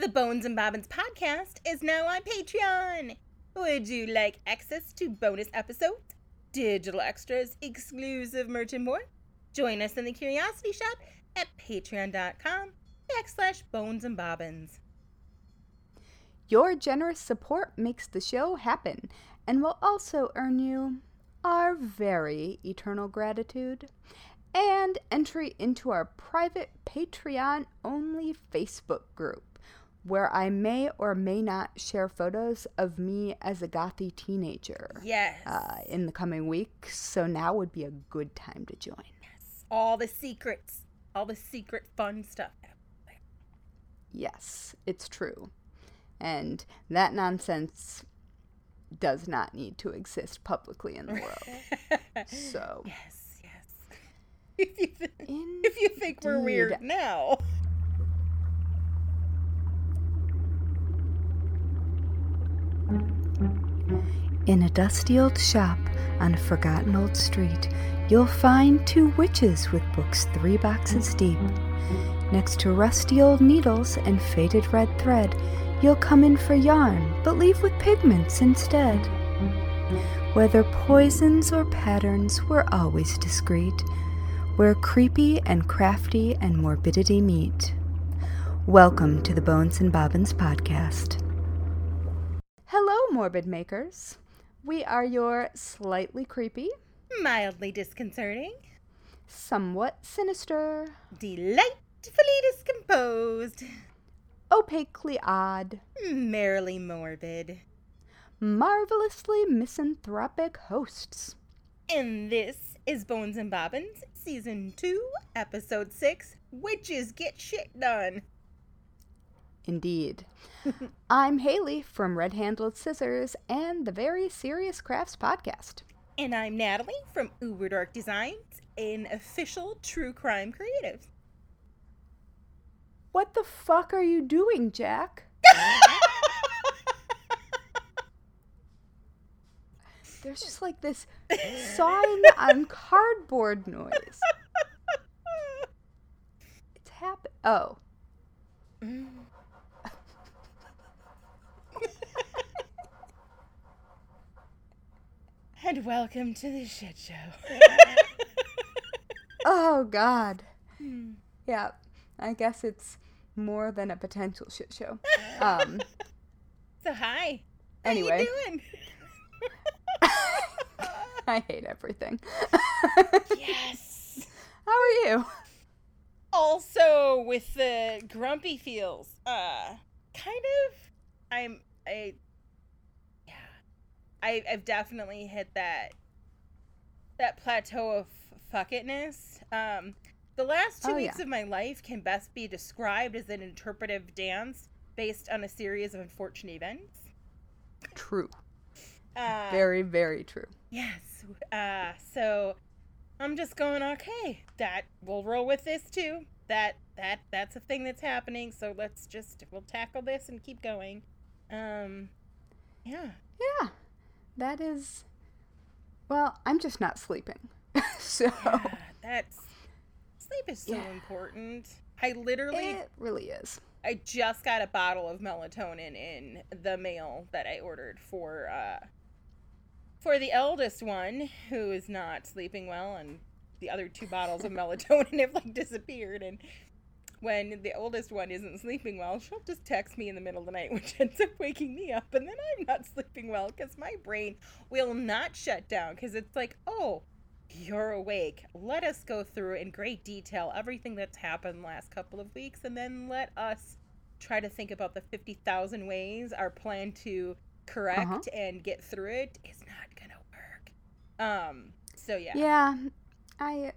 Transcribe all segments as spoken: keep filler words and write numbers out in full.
The Bones and Bobbins podcast is now on Patreon. Would you like access to bonus episodes, digital extras, exclusive merch, and more? Join us in the Curiosity Shop at patreon.com backslash bones and bobbins. Your generous support makes the show happen and will also earn you our very eternal gratitude and entry into our private Patreon-only Facebook group, where I may or may not share photos of me as a gothy teenager. Yes. Uh, in the coming weeks, so now would be a good time to join. Yes. All the secrets. All the secret fun stuff. Yes, it's true. And that nonsense does not need to exist publicly in the world. So. Yes, yes. If you, th- if you think we're weird now. In a dusty old shop on a forgotten old street, you'll find two witches with books three boxes deep. Next to rusty old needles and faded red thread, you'll come in for yarn, but leave with pigments instead. Whether poisons or patterns, we're always discreet, where creepy and crafty and morbidity meet. Welcome to the Bones and Bobbins podcast. Hello, Morbid Makers. We are your slightly creepy, mildly disconcerting, somewhat sinister, delightfully discomposed, opaquely odd, merrily morbid, marvelously misanthropic hosts. And this is Bones and Bobbins, Season two, Episode six, Witches Get Shit Done. Indeed. I'm Haley from Red Handled Scissors and the Very Serious Crafts Podcast. And I'm Natalie from Uber Dark Designs, an official true crime creative. What the fuck are you doing, Jack? There's just like this sawing on cardboard noise. It's happened. Oh. Mm. And welcome to the shit show. Oh, God. Hmm. Yeah, I guess it's more than a potential shit show. Um, so, hi. How anyway. You doing? I hate everything. Yes. How are you? Also, with the grumpy feels, uh, kind of, I'm, I... I, I've definitely hit that that plateau of fuck it-ness. Um, the last two oh, weeks yeah. of my life can best be described as an interpretive dance based on a series of unfortunate events. True. Uh, very, very true. Yes. Uh, so I'm just going, okay, that we'll roll with this too. That that that's a thing that's happening. So let's just we'll tackle this and keep going. Um, yeah. Yeah. That is, well, I'm just not sleeping, so. Yeah, that's, sleep is so yeah. important. I literally. It really is. I just got a bottle of melatonin in the mail that I ordered for, uh, for the eldest one, who is not sleeping well, and the other two bottles of melatonin have, like, disappeared, and when the oldest one isn't sleeping well, she'll just text me in the middle of the night, which ends up waking me up, and then I'm not sleeping well because my brain will not shut down because it's like, oh, you're awake. Let us go through in great detail everything that's happened the last couple of weeks, and then let us try to think about the fifty thousand ways our plan to correct uh-huh. and get through it is not going to work. Um. So, yeah. Yeah. I,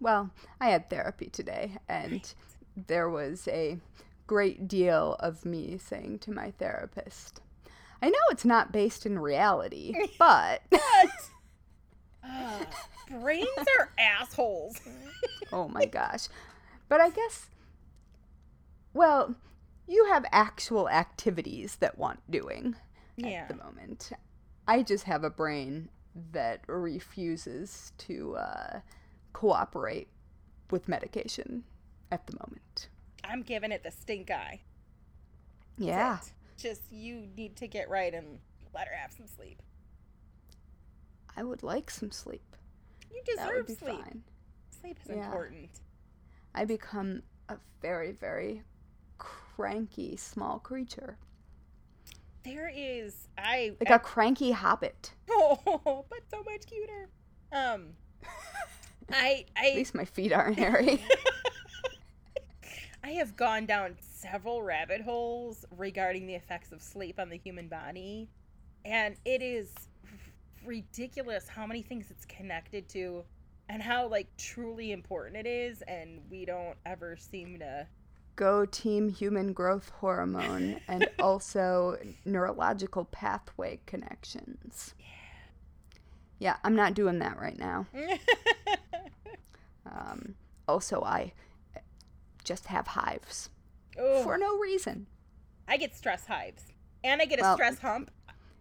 well, I had therapy today, and there was a great deal of me saying to my therapist, I know it's not based in reality, but... What? uh, brains are assholes. Oh, my gosh. But I guess, well, you have actual activities that want doing yeah. at the moment. I just have a brain that refuses to uh, cooperate with medication. At the moment, I'm giving it the stink eye. Yeah. Just, you need to get right and let her have some sleep. I would like some sleep. You deserve sleep. That would be fine. Sleep is yeah. important. I become a very, very cranky small creature. There is, I... Like I, a cranky hobbit. Oh, but so much cuter. Um, I, I... At least my feet aren't hairy. I have gone down several rabbit holes regarding the effects of sleep on the human body. And it is ridiculous how many things it's connected to and how, like, truly important it is. And we don't ever seem to... Go team human growth hormone and also neurological pathway connections. Yeah. Yeah, I'm not doing that right now. um, also, I just have hives. Ooh. For no reason. I get stress hives. And I get a well, stress hump.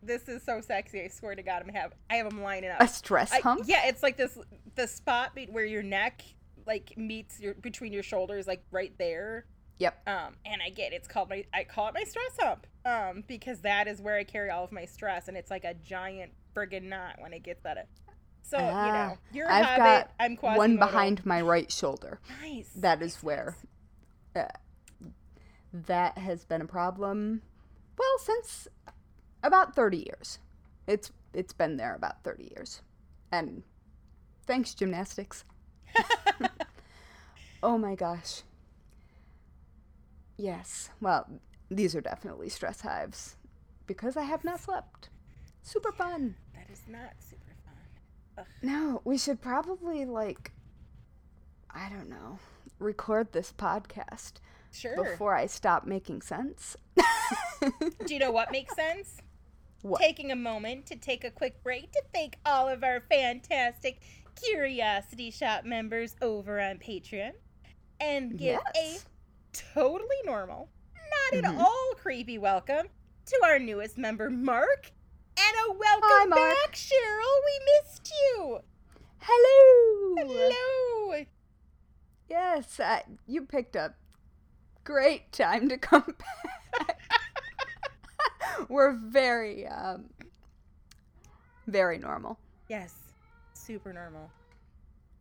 This is so sexy. I swear to God, I'm have, I have them lining up. A stress I, hump? Yeah, it's like this the spot where your neck like meets your between your shoulders, like right there. Yep. Um, and I get it's called my I call it my stress hump. Um, because that is where I carry all of my stress, and it's like a giant friggin' knot when it gets at it. So ah, you know, you're a I've hobbit, got I'm Quasimodo. One behind my right shoulder. Nice. That is nice. Where uh, that has been a problem. Well, since about thirty years, it's it's been there about thirty years, and thanks gymnastics. Oh my gosh. Yes. Well, these are definitely stress hives because I have not slept. Super fun. That is not super fun. Ugh. No, we should probably, like, I don't know, record this podcast. Sure. Before I stop making sense. Do you know what makes sense? What? Taking a moment to take a quick break to thank all of our fantastic Curiosity Shop members over on Patreon and give yes. a totally normal, not mm-hmm. at all creepy welcome to our newest member, Mark, and a welcome Hi, Mark. Back, Cheryl. We missed you. Hello. Hello. Yes, I, you picked up. Great time to come back. We're very, um, very normal. Yes. Super normal.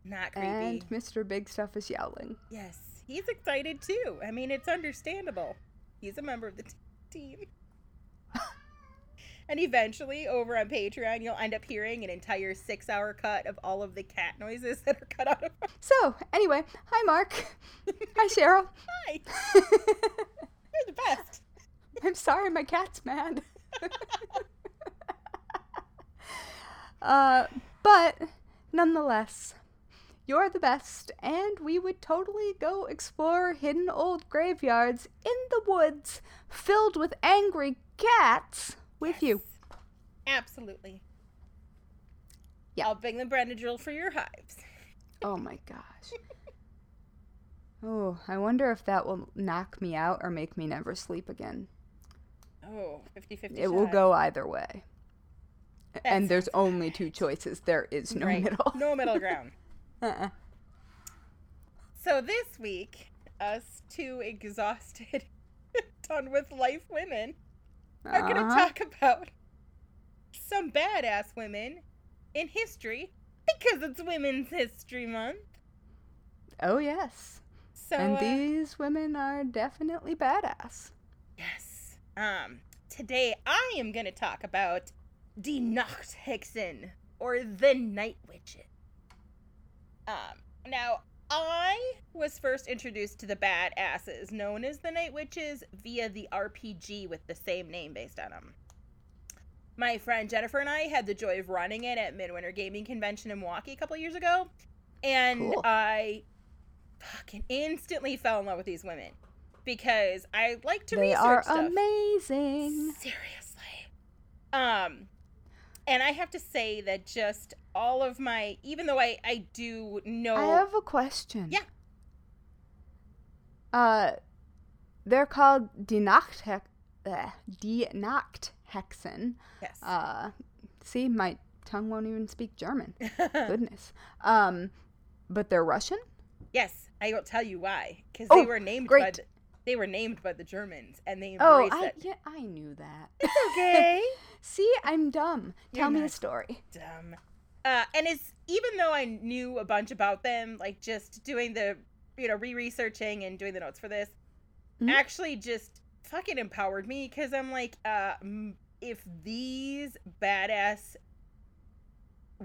Not creepy. And Mister Big Stuff is yowling. Yes. He's excited, too. I mean, it's understandable. He's a member of the t- team. And eventually, over on Patreon, you'll end up hearing an entire six-hour cut of all of the cat noises that are cut out of us. So, anyway, hi, Mark. Hi, Cheryl. Hi. You're the best. I'm sorry my cat's mad. uh... But, nonetheless, you're the best, and we would totally go explore hidden old graveyards in the woods filled with angry cats with yes. you. Absolutely. Yeah. I'll bring the Benadryl for your hives. Oh, my gosh. Oh, I wonder if that will knock me out or make me never sleep again. Oh, fifty-fifty. It shot. Will go either way. That's and there's only two choices. There is no right. middle. No middle ground. uh-uh. So this week, us two exhausted, done with life women, uh-huh. are going to talk about some badass women in history because it's Women's History Month. Oh, yes. So, and uh, these women are definitely badass. Yes. Um. Today, I am going to talk about... Die Nachthexen, or the Night Witches. Um, now, I was first introduced to the badasses known as the Night Witches via the R P G with the same name based on them. My friend Jennifer and I had the joy of running it at Midwinter Gaming Convention in Milwaukee a couple years ago, and cool. I fucking instantly fell in love with these women because I like to they research are stuff. Amazing. Seriously. Um... And I have to say that just all of my, even though I, I do know. I have a question. Yeah. Uh, they're called Die Nachthex, uh, Die Nachthexen. Yes. Uh, see, my tongue won't even speak German. Goodness. Um, but they're Russian? Yes. I will tell you why. Because oh, they were named great. By the, They were named by the Germans, and they embraced oh, I, that. Yeah, I knew that. It's okay. See, I'm dumb. You're Tell me the story. Dumb. Uh, and it's, even though I knew a bunch about them, like just doing the, you know, re-researching and doing the notes for this, mm-hmm. actually just fucking empowered me, because I'm like, uh, if these badass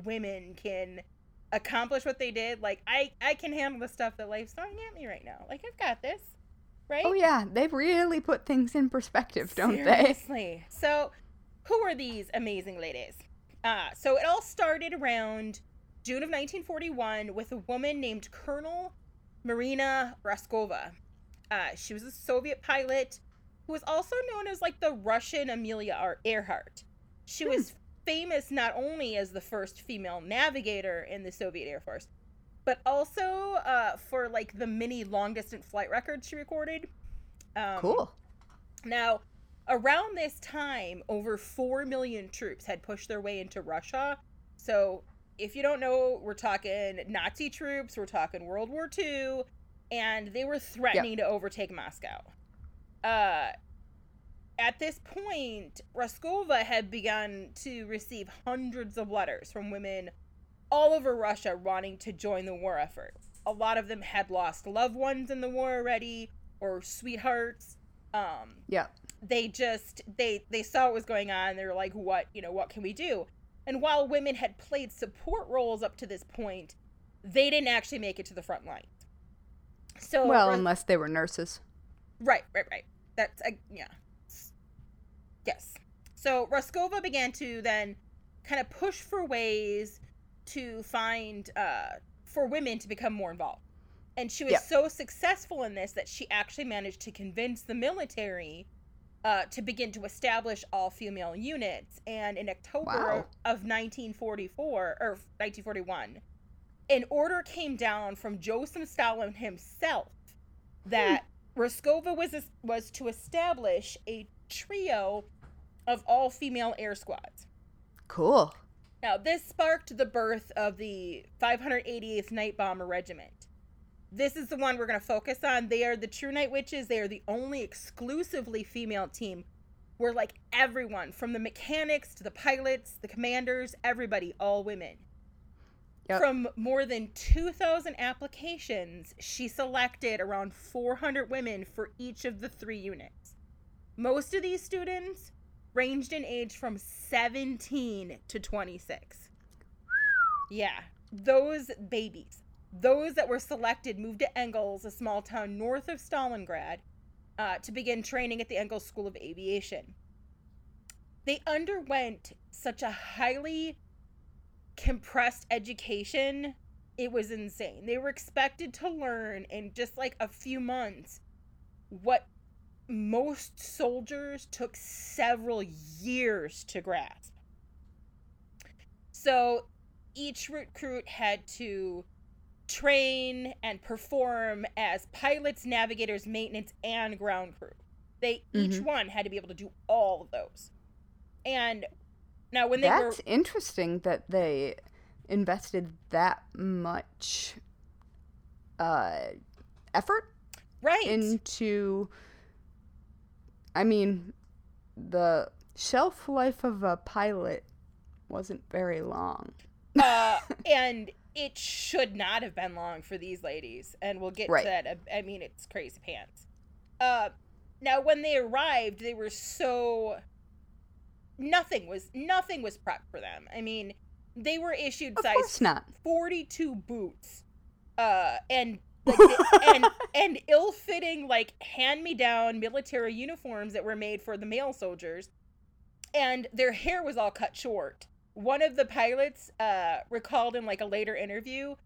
women can accomplish what they did, like, I, I can handle the stuff that life's throwing at me right now. Like, I've got this. Right? Oh, yeah. They really put things in perspective, don't Seriously. they? Seriously. So, who are these amazing ladies? Uh, so, it all started around June of nineteen forty-one with a woman named Colonel Marina Raskova. Uh, she was a Soviet pilot who was also known as, like, the Russian Amelia Earhart. She hmm. was famous not only as the first female navigator in the Soviet Air Force, but also uh, for, like, the many long-distance flight records she recorded. Um, cool. Now, around this time, over four million troops had pushed their way into Russia. So, if you don't know, we're talking Nazi troops, we're talking World War Two, and they were threatening yep. to overtake Moscow. Uh, at this point, Raskova had begun to receive hundreds of letters from women all over Russia wanting to join the war effort. A lot of them had lost loved ones in the war already, or sweethearts. Um, yeah. They just, they, they saw what was going on. They were like, what, you know, what can we do? And while women had played support roles up to this point, they didn't actually make it to the front line. So, well, Ras- unless they were nurses. Right, right, right. That's, uh, yeah. Yes. So Raskova began to then kind of push for ways to find uh, for women to become more involved. And she was yep. so successful in this that she actually managed to convince the military uh, to begin to establish all-female units. And in October wow. of nineteen forty-four, or nineteen forty-one, an order came down from Joseph Stalin himself that hmm. Raskova was, was to establish a trio of all-female air squads. Cool. Now, this sparked the birth of the five hundred eighty-eighth Night Bomber Regiment. This is the one we're going to focus on. They are the true Night Witches. They are the only exclusively female team where, like, everyone, from the mechanics to the pilots, the commanders, everybody, all women. Yep. From more than two thousand applications, she selected around four hundred women for each of the three units. Most of these students ranged in age from seventeen to twenty-six. Yeah, those babies. Those that were selected moved to Engels, a small town north of Stalingrad, uh, to begin training at the Engels School of Aviation. They underwent such a highly compressed education, it was insane. They were expected to learn in just like a few months what most soldiers took several years to grasp. So each recruit had to train and perform as pilots, navigators, maintenance, and ground crew. They mm-hmm. each one had to be able to do all of those. And now when they That's were That's interesting that they invested that much uh effort right into I mean, the shelf life of a pilot wasn't very long. uh, and it should not have been long for these ladies. And we'll get right. to that. I mean, it's crazy pants. Uh, now, when they arrived, they were so... Nothing was nothing was prepped for them. I mean, they were issued of size not. forty-two boots. Uh, and... and and ill-fitting, like, hand-me-down military uniforms that were made for the male soldiers, and their hair was all cut short. One of the pilots uh, recalled in, like, a later interview,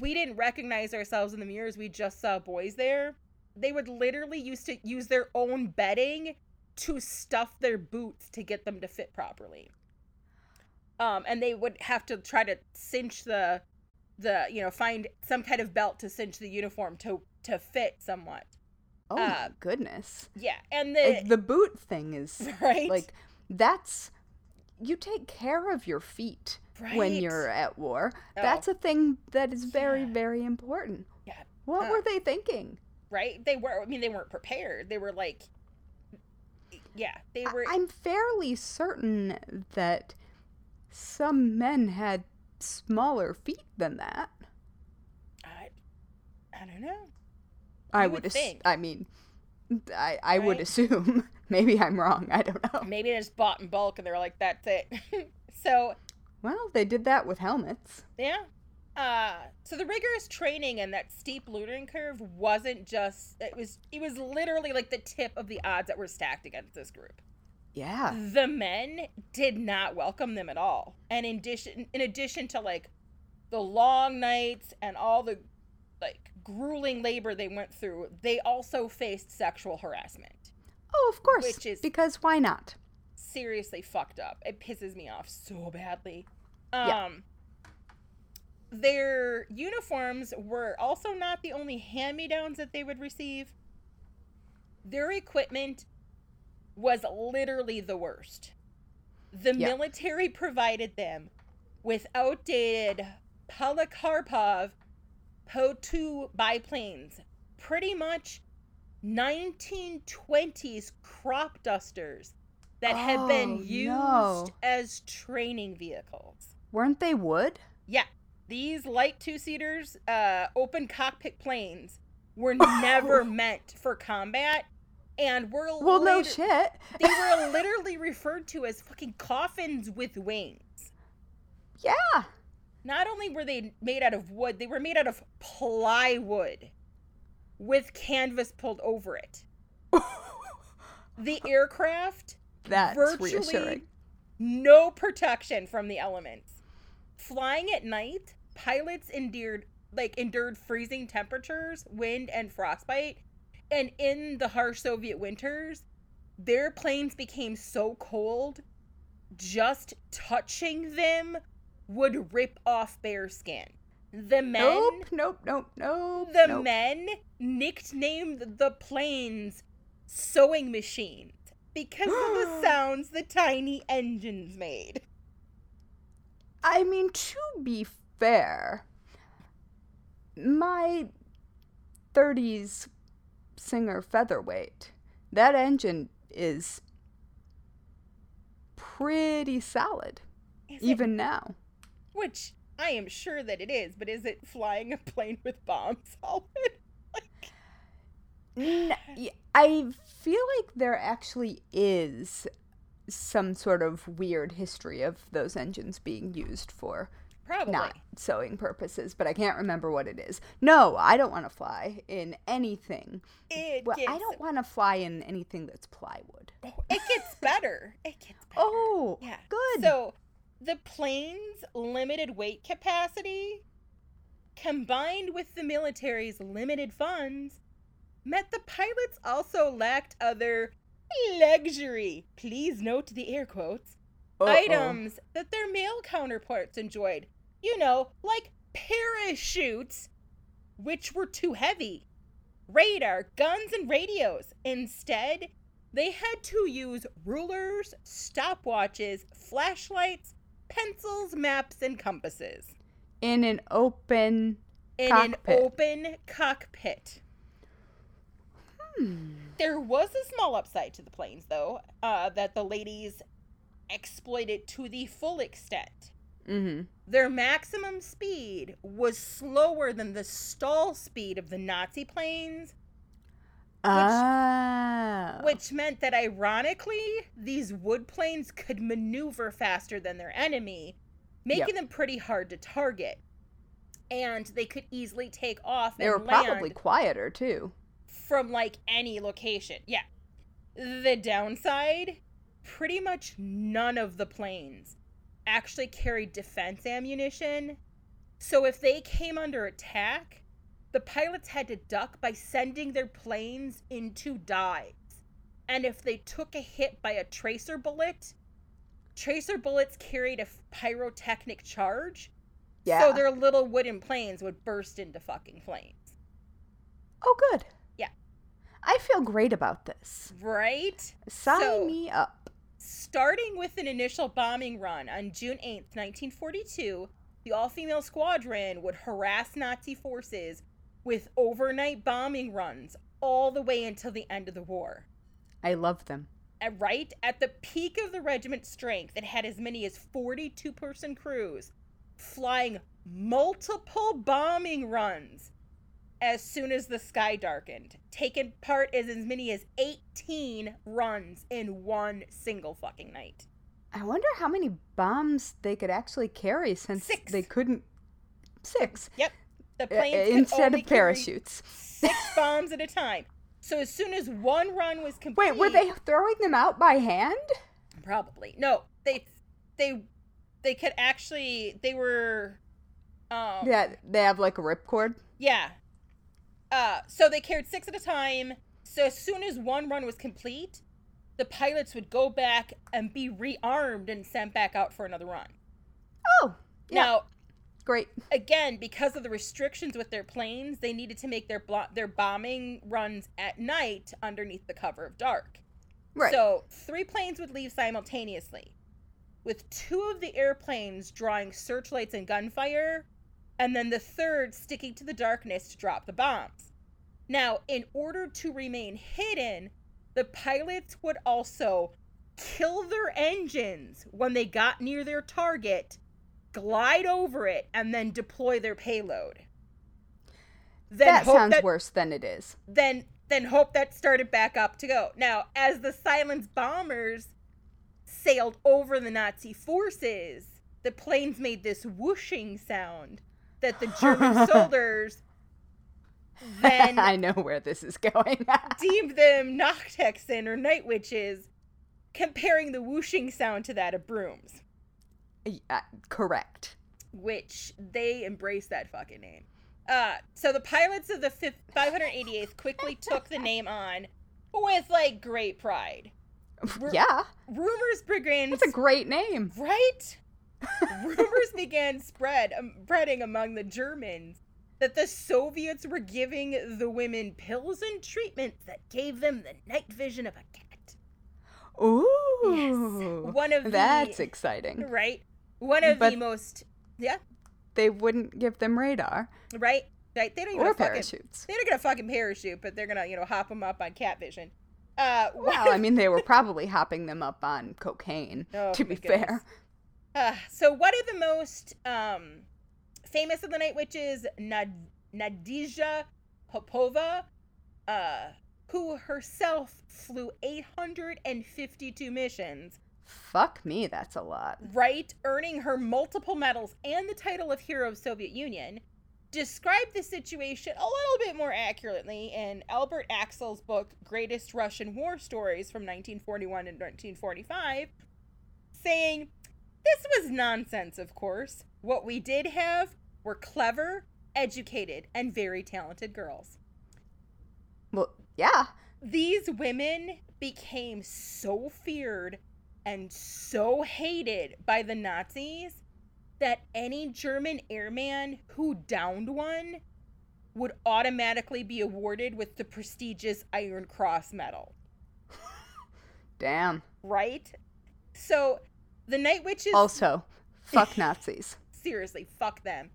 we didn't recognize ourselves in the mirrors. We just saw boys there. They would literally used to use their own bedding to stuff their boots to get them to fit properly. Um, and they would have to try to cinch the... the you know find some kind of belt to cinch the uniform to to fit somewhat. Oh uh, my goodness. Yeah, and the the boot thing is right? like that's you take care of your feet right. when you're at war. Oh. That's a thing that is very yeah. very important. Yeah. What uh, were they thinking? right? They were, I mean, they weren't prepared. They were like, yeah, they were. I'm fairly certain that some men had smaller feet than that. I, I don't know. I, I would, would think. Ass- I mean, I, I right? would assume. Maybe I'm wrong. I don't know. Maybe they just bought in bulk and they were like, that's it. So. Well, they did that with helmets. Yeah. Uh, so the rigorous training and that steep learning curve wasn't just, it was, it was literally like the tip of the odds that were stacked against this group. Yeah. The men did not welcome them at all. And in addition, in addition to like the long nights and all the like grueling labor they went through, they also faced sexual harassment. Oh, of course. Which is, because why not? Seriously fucked up. It pisses me off so badly. Um, yeah. Their uniforms were also not the only hand-me-downs that they would receive. Their equipment was literally the worst. The yeah. military provided them with outdated Polikarpov Po two biplanes, pretty much nineteen twenties crop dusters that oh, had been used no. as training vehicles. Weren't they wood? Yeah. These light two-seaters, uh, open cockpit planes were never meant for combat, and were well, lit- no shit. They were literally referred to as fucking coffins with wings. Yeah. Not only were they made out of wood, they were made out of plywood, with canvas pulled over it. The aircraft, that's virtually reassuring. No protection from the elements. Flying at night, pilots endured like endured freezing temperatures, wind, and frostbite. And in the harsh Soviet winters, their planes became so cold, just touching them would rip off bare skin. The men, nope, nope, nope, nope. The nope. men nicknamed the planes sewing machines because of the sounds the tiny engines made. I mean, to be fair, my thirties Singer Featherweight, that engine is pretty solid, is even it? Now. Which I am sure that it is, but is it flying a plane with bombs solid? Like... No, I feel like there actually is... some sort of weird history of those engines being used for probably not sewing purposes, but I can't remember what it is. No, I don't want to fly in anything. It well, gets... I don't want to fly in anything that's plywood. Oh, it gets better. It gets better. Oh, yeah. Good. So the plane's limited weight capacity combined with the military's limited funds meant the pilots also lacked other luxury, please note the air quotes, Uh-oh. items that their male counterparts enjoyed. You know, like parachutes, which were too heavy, radar, guns, and radios. Instead, they had to use rulers, stopwatches, flashlights, pencils, maps, and compasses. In an open In cockpit. an open cockpit. Hmm. There was a small upside to the planes, though, uh, that the ladies exploited to the full extent. Mm-hmm. Their maximum speed was slower than the stall speed of the Nazi planes, which, oh. which meant that, ironically, these wood planes could maneuver faster than their enemy, making yep. them pretty hard to target. And they could easily take off they and land. They were probably quieter, too. From, like, any location. Yeah. The downside, pretty much none of the planes actually carried defense ammunition. So if they came under attack, the pilots had to duck by sending their planes into dives. And if they took a hit by a tracer bullet, tracer bullets carried a pyrotechnic charge. Yeah. So their little wooden planes would burst into fucking flames. Oh, good. I feel great about this. Right? Sign so, me up. Starting with an initial bombing run on June eighth, nineteen forty-two, the all-female squadron would harass Nazi forces with overnight bombing runs all the way until the end of the war. I love them. Right? At the peak of the regiment's strength, it had as many as forty-two person crews flying multiple bombing runs as soon as the sky darkened, taking part in as many as eighteen runs in one single fucking night. I wonder how many bombs they could actually carry since six. They couldn't... Six. Yep. The planes uh, instead of parachutes. Six bombs at a time. So as soon as one run was complete... Wait, were they throwing them out by hand? Probably. No, they... They... They could actually... They were... Um, yeah, they have like a ripcord? Yeah. Uh, so they carried six at a time. So as soon as one run was complete, the pilots would go back and be rearmed and sent back out for another run. Oh, yeah. Now, great. Again, because of the restrictions with their planes, they needed to make their blo- their bombing runs at night underneath the cover of dark. Right. So three planes would leave simultaneously, with two of the airplanes drawing searchlights and gunfire, and then the third sticking to the darkness to drop the bombs. Now, in order to remain hidden, the pilots would also kill their engines when they got near their target, glide over it, and then deploy their payload. Then that sounds that, worse than it is. Then, then hope that started back up to go. Now, as the silenced bombers sailed over the Nazi forces, the planes made this whooshing sound that the German soldiers... Then I know where this is going. Deemed them Nachthexen or Night Witches, comparing the whooshing sound to that of brooms. Yeah, correct. Which they embrace that fucking name. Uh, so the pilots of the five hundred eighty-eighth quickly took the name on with like great pride. Ru- yeah. Rumors began. That's a great name, right? Rumors began spread, um, spreading among the Germans that the Soviets were giving the women pills and treatments that gave them the night vision of a cat. Ooh. Yes. One of the, that's exciting. Right? One of but the most... Yeah? They wouldn't give them radar. Right? Right. They don't even or fucking, parachutes. They don't get a fucking parachute, but they're going to, you know, hop them up on cat vision. Uh, well, of, I mean, they were probably hopping them up on cocaine, oh, to be goodness. fair. Uh, so what are the most... Um, famous of the Night Witches, Nad- Nadezhda Popova, uh, who herself flew eight hundred fifty-two missions. Fuck me, that's a lot. Right? Earning her multiple medals and the title of Hero of Soviet Union, described the situation a little bit more accurately in Albert Axel's book, Greatest Russian War Stories from nineteen forty-one to nineteen forty-five, saying, "This was nonsense, of course. What we did have were clever, educated, and very talented girls." Well, yeah. These women became so feared and so hated by the Nazis that any German airman who downed one would automatically be awarded with the prestigious Iron Cross Medal. Damn. Right? So, the Night Witches... Also, fuck Nazis. Seriously, fuck them.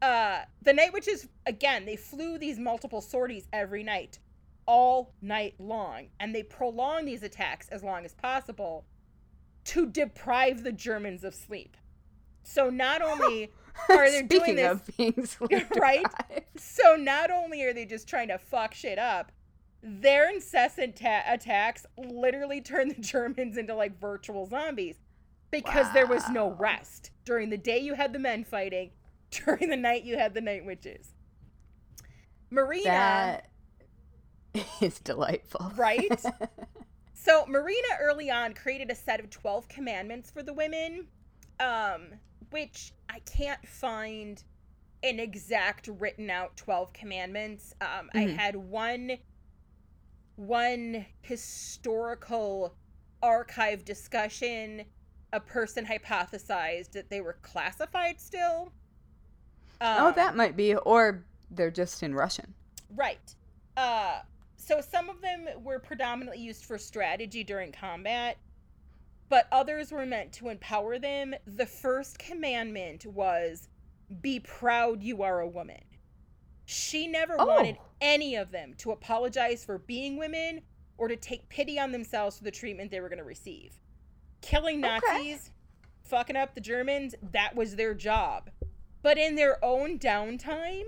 Uh, the Night Witches, again, they flew these multiple sorties every night, all night long, and they prolonged these attacks as long as possible to deprive the Germans of sleep. So not only are they doing this... Speaking of being sleep right? deprived. So not only are they just trying to fuck shit up, their incessant ta- attacks literally turned the Germans into, like, virtual zombies. Because wow. there was no rest. During the day, you had the men fighting. During the night, you had the Night Witches. Marina. That is delightful. Right? So Marina early on created a set of twelve commandments for the women, um, which I can't find an exact written out twelve commandments. Um, mm-hmm. I had one, one historical archive discussion. A person hypothesized that they were classified still. Um, oh, that might be, or they're just in Russian. Right. Uh, so some of them were predominantly used for strategy during combat, but others were meant to empower them. The first commandment was, "Be proud you are a woman." She never oh. wanted any of them to apologize for being women or to take pity on themselves for the treatment they were going to receive. Killing Nazis, okay. fucking up the Germans, that was their job. But in their own downtime,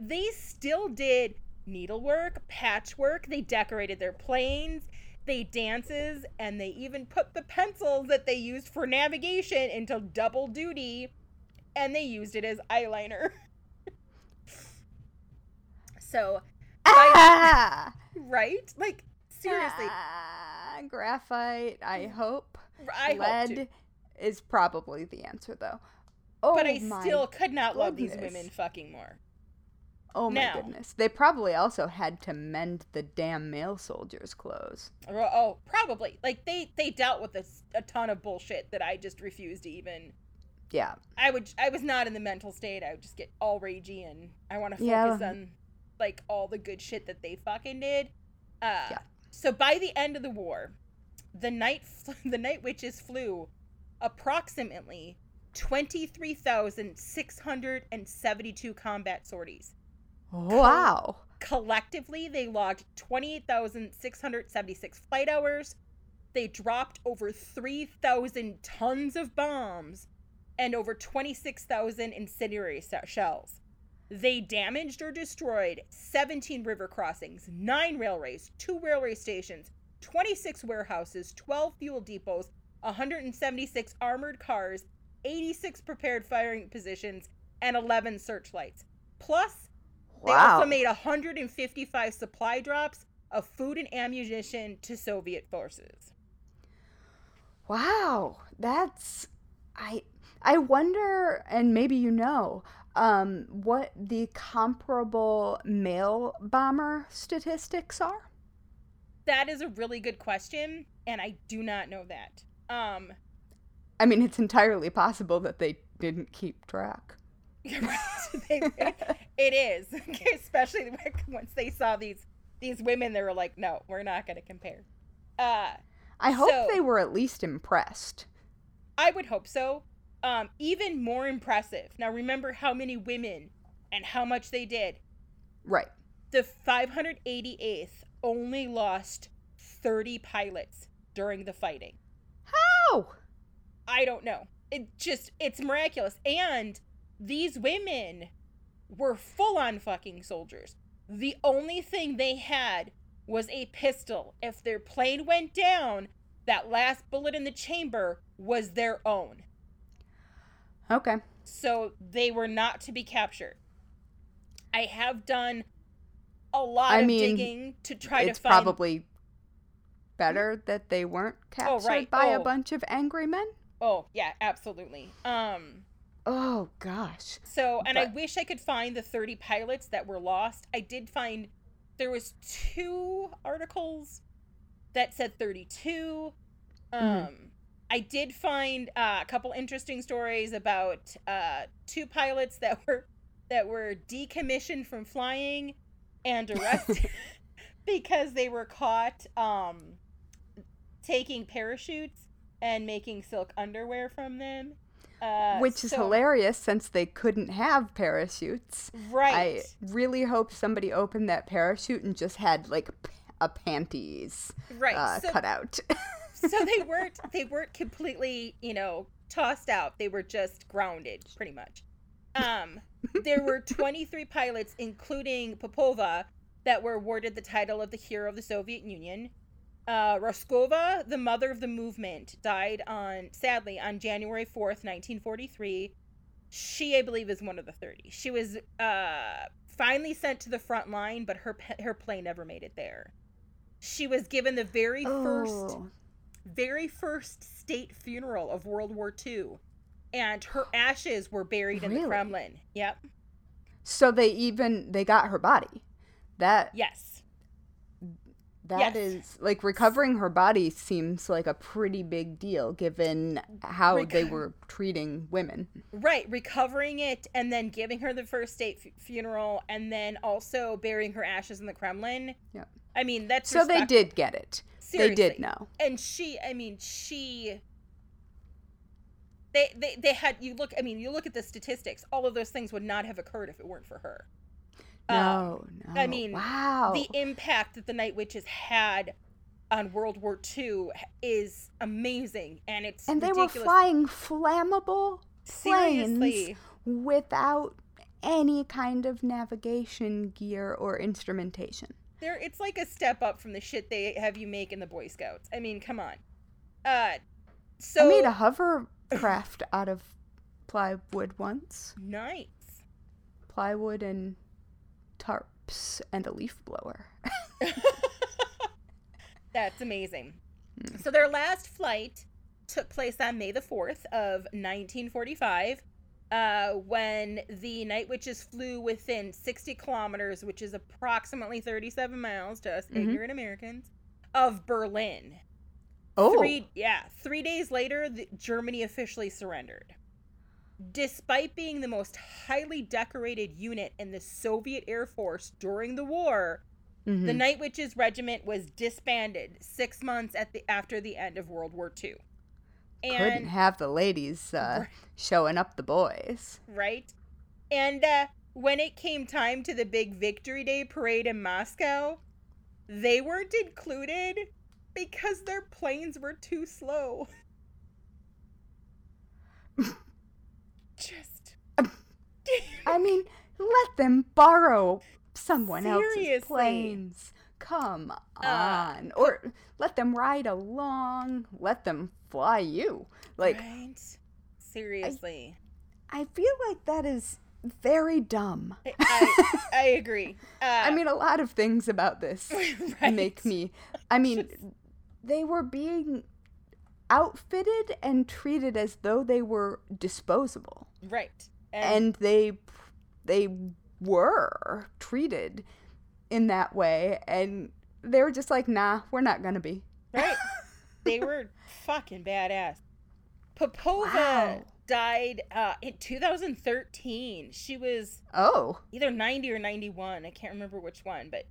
they still did needlework, patchwork, they decorated their planes, they dances, and they even put the pencils that they used for navigation into double duty, and they used it as eyeliner. So, ah! by, right? Like, seriously. Ah, graphite, I hope. I Lead hope to. Is probably the answer, though. Oh, but I still could not goodness. love these women fucking more. Oh, my now, goodness. They probably also had to mend the damn male soldiers' clothes. Oh, probably. Like, they, they dealt with a, a ton of bullshit that I just refused to even... Yeah. I would. I was not in the mental state. I would just get all ragey, and I want to focus yeah. on... like, all the good shit that they fucking did. Uh, yeah. So by the end of the war, the night fl- the Night Witches flew approximately twenty-three thousand six hundred seventy-two combat sorties. Wow. Co- collectively, they logged twenty-eight thousand six hundred seventy-six flight hours. They dropped over three thousand tons of bombs and over twenty-six thousand incendiary shells. They damaged or destroyed seventeen river crossings, nine railways, two railway stations, twenty-six warehouses, twelve fuel depots, one hundred seventy-six armored cars, eighty-six prepared firing positions, and eleven searchlights. Plus, they wow. also made one hundred fifty-five supply drops of food and ammunition to Soviet forces. Wow. That's... I I wonder, and maybe you know... Um, what the comparable male bomber statistics are? That is a really good question, and I do not know that. Um, I mean, it's entirely possible that they didn't keep track. It is, especially once they saw these these women, they were like, "No, we're not going to compare." Uh, I hope so, they were at least impressed. I would hope so. Um, even more impressive. Now, remember how many women and how much they did. Right. The five hundred eighty-eighth only lost thirty pilots during the fighting. How? I don't know. It just, it's miraculous. And these women were full-on fucking soldiers. The only thing they had was a pistol. If their plane went down, that last bullet in the chamber was their own. Okay. So they were not to be captured. I have done a lot I of mean, digging to try to find... It's probably better that they weren't captured oh, right. by oh. a bunch of angry men. Oh, yeah, absolutely. Um. Oh, gosh. So, and but... I wish I could find the thirty pilots that were lost. I did find there was two articles that said thirty-two. Um. Mm-hmm. I did find uh, a couple interesting stories about uh, two pilots that were that were decommissioned from flying and arrested because they were caught um, taking parachutes and making silk underwear from them. Uh, Which is so, hilarious since they couldn't have parachutes. Right. I really hope somebody opened that parachute and just had like a panties right. uh, so, cut out. So they weren't they weren't completely, you know, tossed out. They were just grounded, pretty much. Um, there were twenty-three pilots, including Popova, that were awarded the title of the Hero of the Soviet Union. Uh, Raskova, the mother of the movement, died on, sadly, on January fourth, nineteen forty-three. She, I believe, is one of the thirty. She was uh, finally sent to the front line, but her her plane never made it there. She was given the very oh. first... very first state funeral of World War Two, and her ashes were buried in really? the Kremlin. Yep. So they even they got her body. That yes. That yes. is like recovering her body seems like a pretty big deal given how Reco- they were treating women. Right, recovering it and then giving her the first state f- funeral and then also burying her ashes in the Kremlin. Yep. I mean that's so respectful. They did get it. Seriously. They did know. And she, I mean, she, they, they, they had, you look, I mean, you look at the statistics, all of those things would not have occurred if it weren't for her. No, um, no. I mean, wow. The impact that the Night Witches had on World War Two is amazing, and it's and ridiculous. They were flying flammable planes Seriously. without any kind of navigation gear or instrumentation. There, it's like a step up from the shit they have you make in the Boy Scouts. I mean, come on. Uh, so I made a hovercraft out of plywood once. Nice. Plywood and tarps and a leaf blower. That's amazing. Mm. So their last flight took place on May the fourth of nineteen forty-five, uh, when the Night Witches flew within sixty kilometers, which is approximately thirty-seven miles to us mm-hmm. ignorant Americans, of Berlin. Oh. Three, yeah. Three days later, the, Germany officially surrendered. Despite being the most highly decorated unit in the Soviet Air Force during the war, mm-hmm. the Night Witches Regiment was disbanded six months at the after the end of World War Two. And, couldn't have the ladies uh, right. showing up the boys. Right. And uh, when it came time to the big Victory Day parade in Moscow, they weren't included because their planes were too slow. Just. I mean, let them borrow someone Seriously. else's planes. Come on. Uh, or let them ride along. Let them fly you. Like, right? Seriously. I, I feel like that is very dumb. I, I, I agree. Uh, I mean, a lot of things about this right? make me. I mean, Just... they were being outfitted and treated as though they were disposable. Right. And, and they they were treated in that way, and they were just like, nah, we're not gonna be. Right. They were fucking badass. Popova wow. died uh, in two thousand thirteen. She was oh either ninety or ninety-one. I can't remember which one, but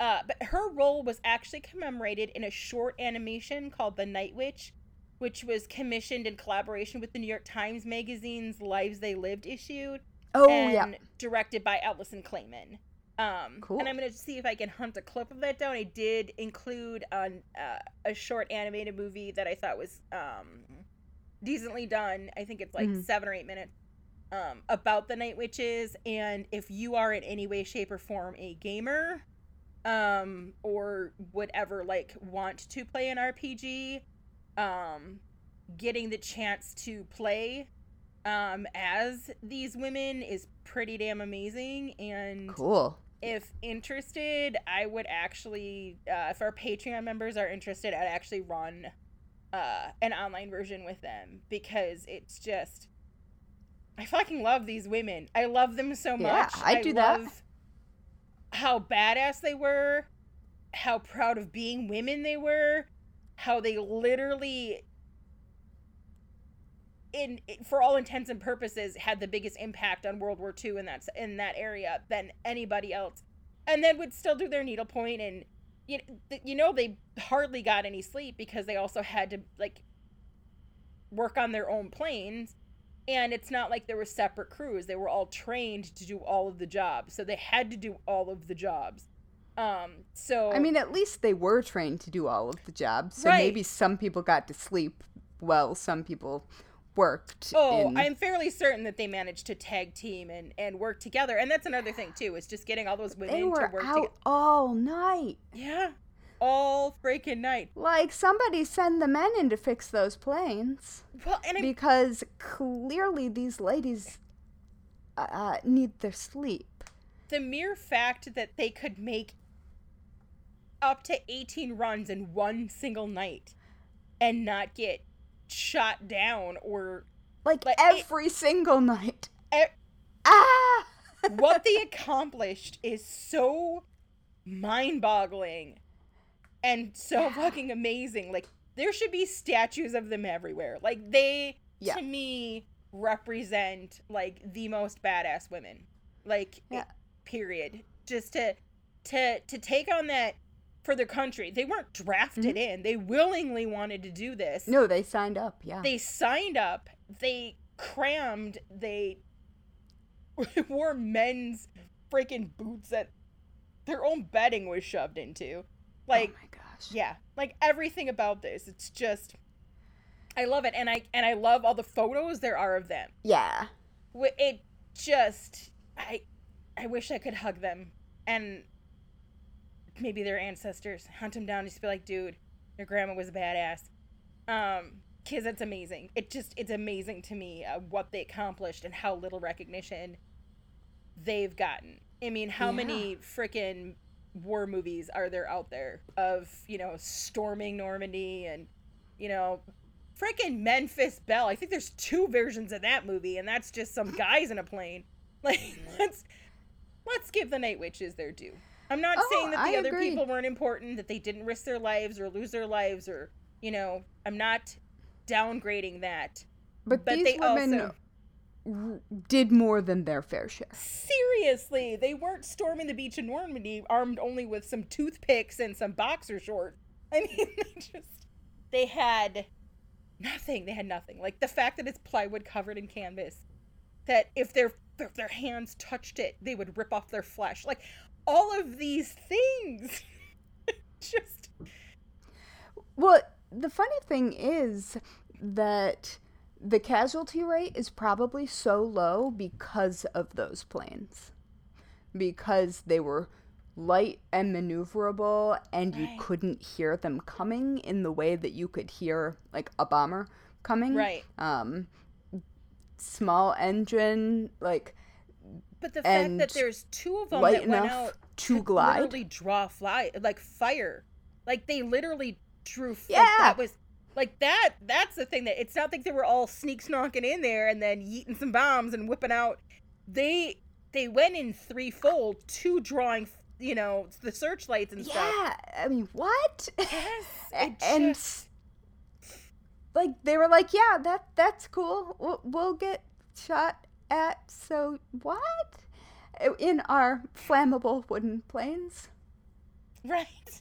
uh, but her role was actually commemorated in a short animation called The Night Witch, which was commissioned in collaboration with the New York Times magazine's Lives They Lived issue. Oh, and yeah. directed by Alison Clayman. Um, cool. And I'm going to see if I can hunt a clip of that down. I did include on uh, a short animated movie that I thought was um, decently done. I think it's like mm-hmm. seven or eight minutes um, about the Night Witches. And if you are in any way, shape, or form a gamer um, or would ever like want to play an R P G, um, getting the chance to play um, as these women is pretty damn amazing. And cool. If interested, I would actually, uh, if our Patreon members are interested, I'd actually run uh, an online version with them, because it's just, I fucking love these women. I love them so much. Yeah, I do I that. love how badass they were, how proud of being women they were, how they literally, in for all intents and purposes, had the biggest impact on World War Two in that, in that area than anybody else. And then would still do their needlepoint. And, you, you know, they hardly got any sleep because they also had to, like, work on their own planes. And it's not like there were separate crews. They were all trained to do all of the jobs. So they had to do all of the jobs. Um, so... I mean, at least they were trained to do all of the jobs. So right. maybe some people got to sleep while some people... worked. Oh, in... I'm fairly certain that they managed to tag team and, and work together. And that's another thing, too, is just getting all those women to work together. They were out together. all night. Yeah. All freaking night. Like, somebody send the men in to fix those planes. Well, and I'm... Because clearly these ladies uh, need their sleep. The mere fact that they could make up to eighteen runs in one single night and not get shot down or like, like every it, single night e- ah what they accomplished is so mind-boggling and so fucking amazing. Like, there should be statues of them everywhere. Like, they yeah. to me represent like the most badass women, like yeah. it, period. Just to to to take on that for their country. They weren't drafted mm-hmm. in. They willingly wanted to do this. No, they signed up, yeah. They signed up. They crammed. They wore men's freaking boots that their own bedding was shoved into. Like, oh my gosh. Yeah. Like, everything about this, it's just, I love it. And I and I love all the photos there are of them. Yeah. It just, I, I wish I could hug them. And maybe their ancestors, hunt them down and just be like, dude, your grandma was a badass. Um, because it's amazing. It just, it's amazing to me uh, what they accomplished and how little recognition they've gotten. I mean, how yeah. many freaking war movies are there out there of, you know, storming Normandy and, you know, freaking Memphis Belle. I think there's two versions of that movie, and that's just some guys in a plane. Like, let's let's give the Night Witches their due. I'm not oh, saying that the I other agree. people weren't important, that they didn't risk their lives or lose their lives or, you know, I'm not downgrading that. But, but these they women also did more than their fair share. Seriously, they weren't storming the beach in Normandy armed only with some toothpicks and some boxer shorts. I mean, they just, they had nothing. They had nothing. Like, the fact that it's plywood covered in canvas, that if their if their hands touched it, they would rip off their flesh. Like, all of these things. Just. Well, the funny thing is that the casualty rate is probably so low because of those planes. Because they were light and maneuverable, and you right. couldn't hear them coming in the way that you could hear, like, a bomber coming. Right. Um, small engine, like... But the fact that there's two of them that went out to glide. Literally draw fly, like, fire. Like, they literally drew fire. Yeah! That was... Like, that, that's the thing. That it's not like they were all sneak-snocking in there and then yeeting some bombs and whipping out. They they went in threefold, two drawing, you know, the searchlights and yeah, stuff. Yeah, I mean, what? Yes, and, and, like, they were like, yeah, that that's cool. We'll, we'll get shot at, so what? In our flammable wooden planes. Right.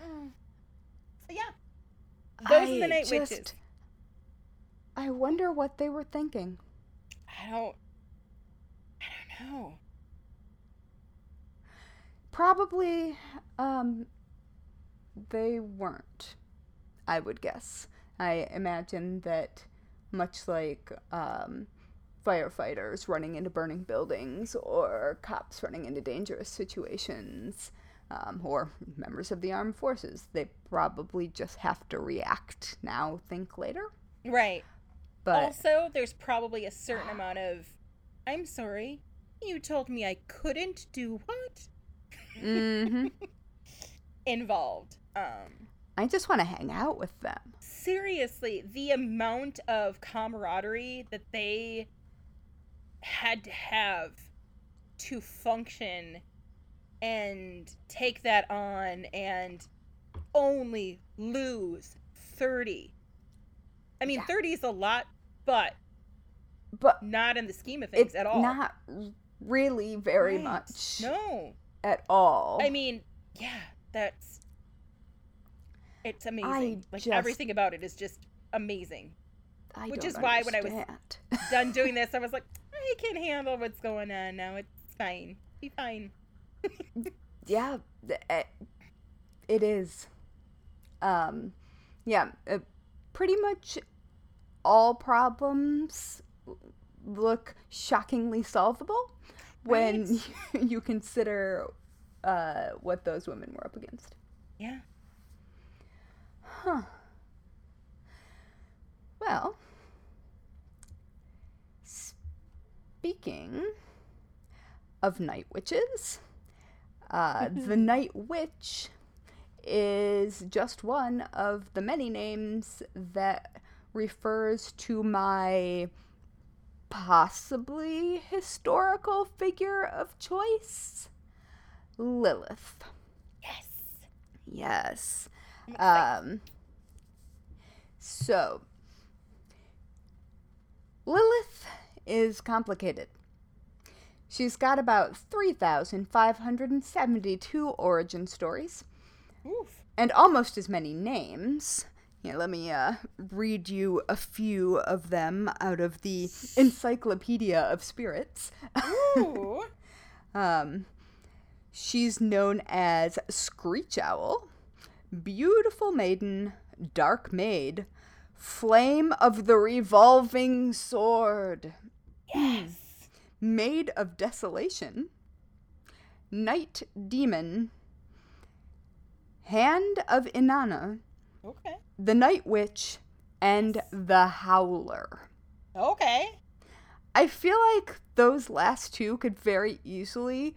Mm. So, yeah. Those I are the Night just, Witches. I wonder what they were thinking. I don't... I don't know. Probably, um... they weren't, I would guess. I imagine that much like, um... firefighters running into burning buildings or cops running into dangerous situations... Um, or members of the armed forces, they probably just have to react now, think later. Right. But also, there's probably a certain amount of, I'm sorry, you told me I couldn't do what? Mm-hmm. Involved. Um, I just want to hang out with them. Seriously, the amount of camaraderie that they had to have to function and take that on and only lose thirty. I mean, yeah. thirty is a lot, but but not in the scheme of things it's at all. Not really very right. much. No. At all. I mean, yeah, that's... It's amazing. I like, just, everything about it is just amazing. I Which is understand. why when I was done doing this, I was like, I can handle what's going on now. It's fine. Be fine. Yeah, it is. Um, yeah, uh, pretty much all problems look shockingly solvable when right. you, you consider uh, what those women were up against. Yeah. Huh. Well, speaking of Night Witches... Uh, the Night Witch is just one of the many names that refers to my possibly historical figure of choice, Lilith. Yes. Yes. Um, so, Lilith is complicated. She's got about three thousand five hundred seventy-two origin stories. Oof. And almost as many names. Yeah, let me uh, read you a few of them out of the Encyclopedia of Spirits. Ooh. Um, she's known as Screech Owl, Beautiful Maiden, Dark Maid, Flame of the Revolving Sword. Yes. Maid of Desolation, Night Demon, Hand of Inanna, okay, the Night Witch, and the Howler. Okay. I feel like those last two could very easily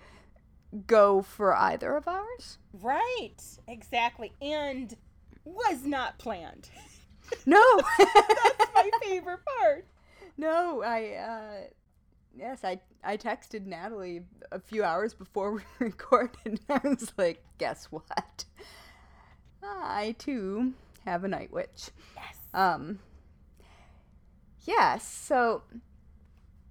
go for either of ours. Right. Exactly. And was not planned. No. That's my favorite part. No, I, uh, yes, I, I texted Natalie a few hours before we recorded. I was like, guess what? I, too, have a Night Witch. Yes. Um, yeah, so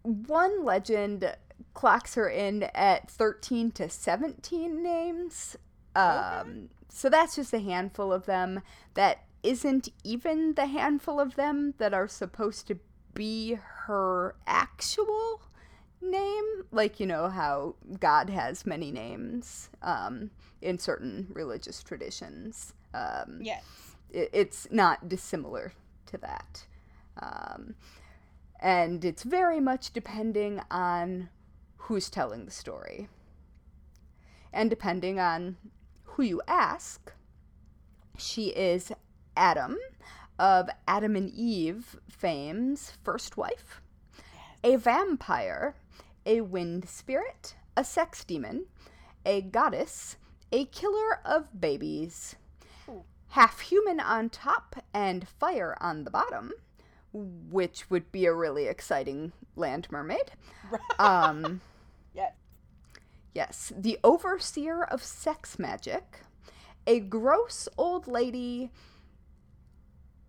one legend clocks her in at thirteen to seventeen names. Um, okay. So that's just a handful of them. That isn't even the handful of them that are supposed to be her actual name. Like, you know, how God has many names um, in certain religious traditions. Um, yes. It, it's not dissimilar to that. Um, and it's very much depending on who's telling the story. And depending on who you ask, she is Adam of Adam and Eve fame's first wife, a vampire, a wind spirit, a sex demon, a goddess, a killer of babies, half human on top and fire on the bottom, which would be a really exciting land mermaid. Um, yes. Yes. The overseer of sex magic, a gross old lady,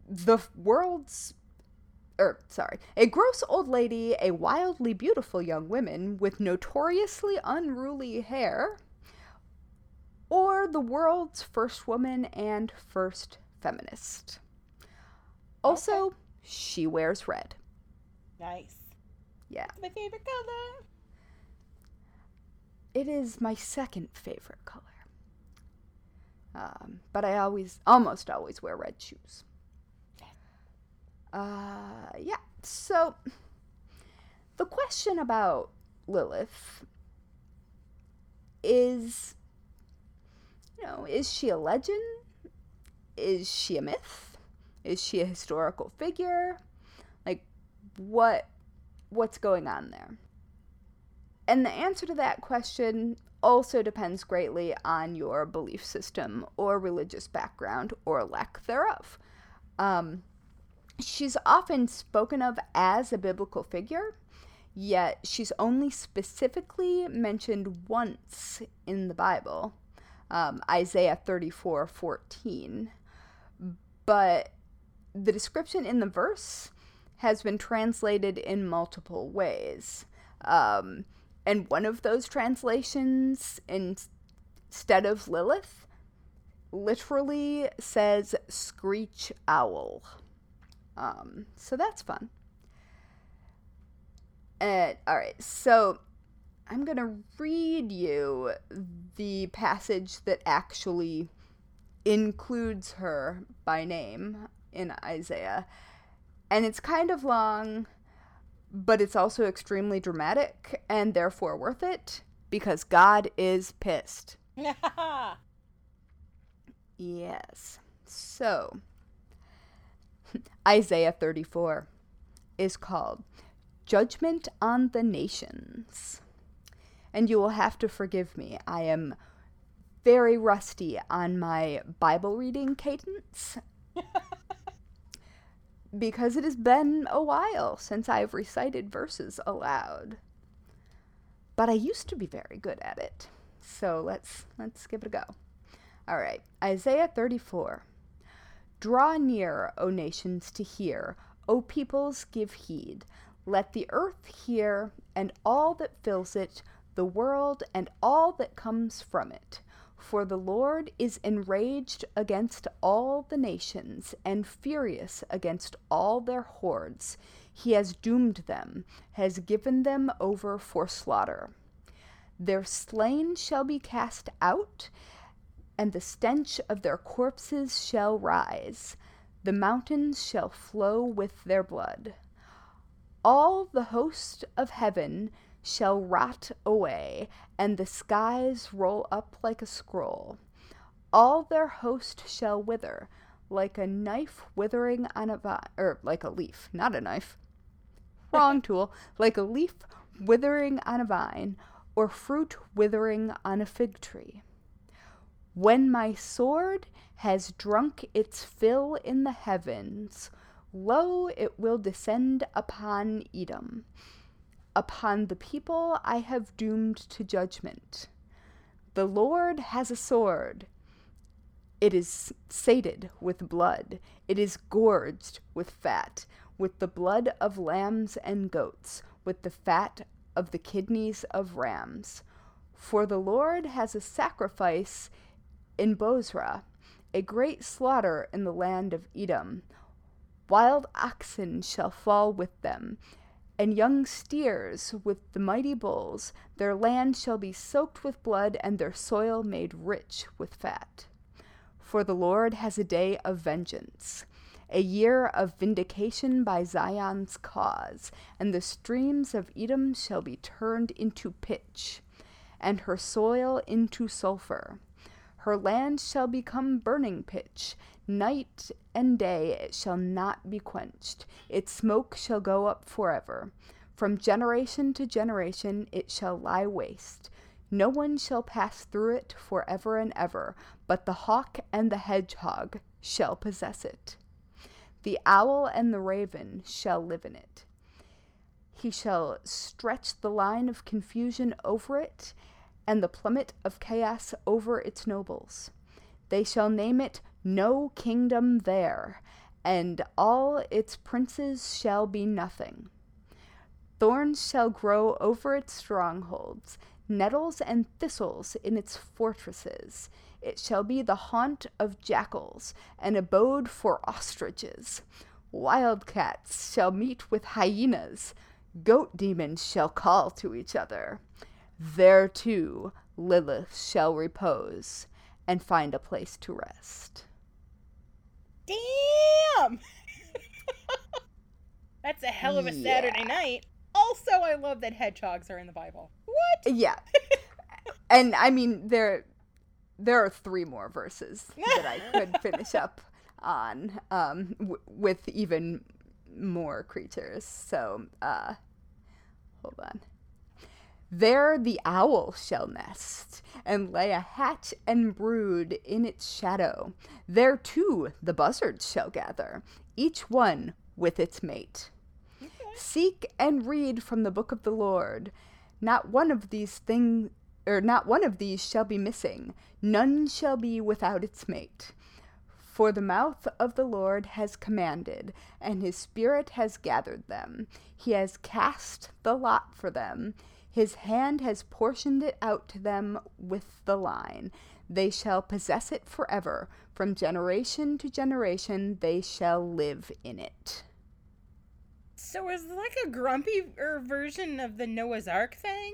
the world's, or sorry, a gross old lady, a wildly beautiful young woman with notoriously unruly hair, or the world's first woman and first feminist. Also, okay, she wears red. Nice. Yeah. It's my favorite color. It is my second favorite color. Um, but I always, almost always wear red shoes. Uh, yeah. So, the question about Lilith is, you know, is she a legend? Is she a myth? Is she a historical figure? Like, what, what's going on there? And the answer to that question also depends greatly on your belief system or religious background or lack thereof. Um, she's often spoken of as a biblical figure, yet she's only specifically mentioned once in the Bible. Um, Isaiah thirty-four fourteen, but the description in the verse has been translated in multiple ways, um, and one of those translations, in, instead of Lilith, literally says Screech Owl, um, so that's fun. And, all right, so I'm going to read you the passage that actually includes her by name in Isaiah. And it's kind of long, but it's also extremely dramatic and therefore worth it because God is pissed. Yes. So, Isaiah thirty-four is called Judgment on the Nations. And you will have to forgive me. I am very rusty on my Bible reading cadence because it has been a while since I've recited verses aloud. But I used to be very good at it. So let's let's give it a go. All right. Isaiah thirty-four. Draw near, O nations, to hear. O peoples, give heed. Let the earth hear, and all that fills it, the world and all that comes from it. For the Lord is enraged against all the nations and furious against all their hordes. He has doomed them, has given them over for slaughter. Their slain shall be cast out, and the stench of their corpses shall rise. The mountains shall flow with their blood. All the host of heaven shall rot away, and the skies roll up like a scroll. All their host shall wither, like a knife withering on a vine, or like a leaf, not a knife. Wrong tool. Like a leaf withering on a vine, or fruit withering on a fig tree. When my sword has drunk its fill in the heavens, lo, it will descend upon Edom, upon the people I have doomed to judgment. The Lord has a sword. It is sated with blood. It is gorged with fat, with the blood of lambs and goats, with the fat of the kidneys of rams. For the Lord has a sacrifice in Bozrah, a great slaughter in the land of Edom. Wild oxen shall fall with them, and young steers with the mighty bulls. Their land shall be soaked with blood, and their soil made rich with fat. For the Lord has a day of vengeance, a year of vindication by Zion's cause, and the streams of Edom shall be turned into pitch, and her soil into sulfur. Her land shall become burning pitch. Night and day it shall not be quenched. Its smoke shall go up forever. From generation to generation it shall lie waste. No one shall pass through it forever and ever, but the hawk and the hedgehog shall possess it. The owl and the raven shall live in it. He shall stretch the line of confusion over it, and the plummet of chaos over its nobles. They shall name it No Kingdom There, and all its princes shall be nothing. Thorns shall grow over its strongholds, nettles and thistles in its fortresses. It shall be the haunt of jackals, an abode for ostriches. Wildcats shall meet with hyenas. Goat demons shall call to each other. There, too, Lilith shall repose and find a place to rest. Damn! That's a hell of a yeah. Saturday night. Also, I love that hedgehogs are in the Bible. What? Yeah. And, I mean, they're... There are three more verses that I could finish up on um, w- with even more creatures. So, uh, hold on. There the owl shall nest and lay a hatch and brood in its shadow. There, too, the buzzards shall gather, each one with its mate. Okay. Seek and read from the book of the Lord. Not one of these things... or not one of these shall be missing. None shall be without its mate. For the mouth of the Lord has commanded, and his spirit has gathered them. He has cast the lot for them. His hand has portioned it out to them with the line. They shall possess it forever. From generation to generation they shall live in it. So is it like a grumpier version of the Noah's Ark thing?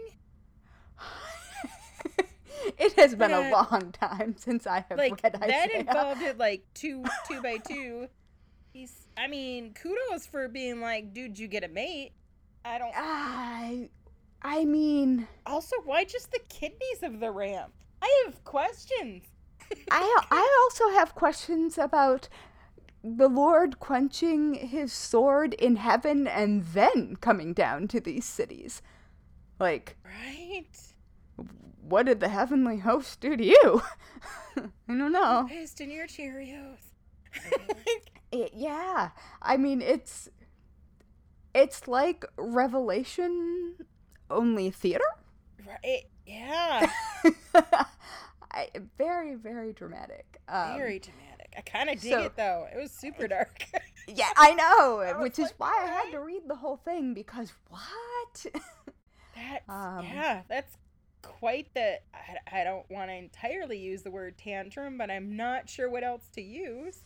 It has been uh, a long time since I have like, read Isaiah. That involved it like two two by two. He's, I mean, kudos for being like, dude, you get a mate. I don't. I, I mean. Also, why just the kidneys of the ram? I have questions. I I also have questions about the Lord quenching his sword in heaven and then coming down to these cities, like right. What did the heavenly host do to you? I don't know. You pissed in your Cheerios. it, yeah. I mean, it's it's like Revelation, only theater. Right. Yeah. I, very, very dramatic. Um, very dramatic. I kind of dig so, it, though. It was super dark. Yeah, I know, I which like, is why what? I had to read the whole thing, because what? That's, um, yeah, that's quite the, I, I don't want to entirely use the word tantrum, but I'm not sure what else to use.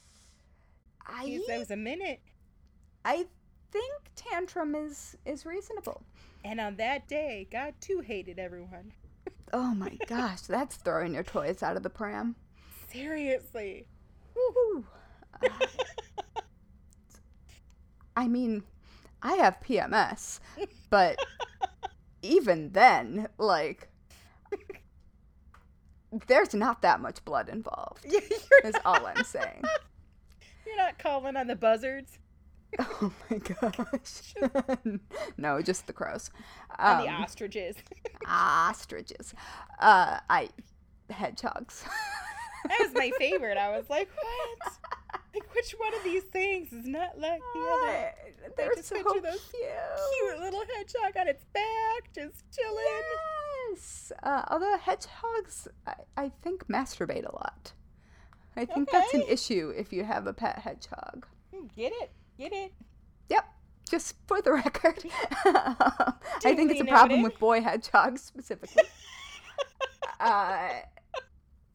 I use that was a minute. I think tantrum is, is reasonable. And on that day, God too hated everyone. Oh my gosh, that's throwing your toys out of the pram. Seriously. Woohoo. Uh, I mean, I have P M S, but even then, like, there's not that much blood involved. Yeah, is all I'm saying. You're not calling on the buzzards? Oh my gosh. No, just the crows. Um, and the ostriches. Ostriches. Uh, I, hedgehogs. That was my favorite. I was like, what? Like, which one of these things is not like the other? Uh, they're just so picture those cute. Cute little hedgehog on its back, just chilling. Yes. Uh, although hedgehogs, I, I think, masturbate a lot. I think okay. that's an issue if you have a pet hedgehog. Get it. Get it? Yep. Just for the record. I think it's a problem it? with boy hedgehogs specifically. uh,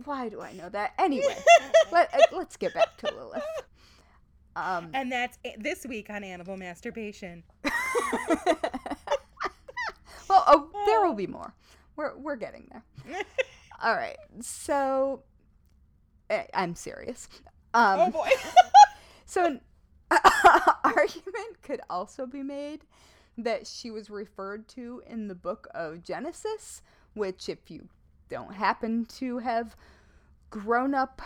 why do I know that? Anyway, let, let's get back to Lilith. Um, and that's a- this week on Animal Masturbation. Well, oh, there will be more. We're, we're getting there. All right. So, I- I'm serious. Um, oh, boy. So... Uh, argument could also be made that she was referred to in the book of Genesis, which if you don't happen to have grown up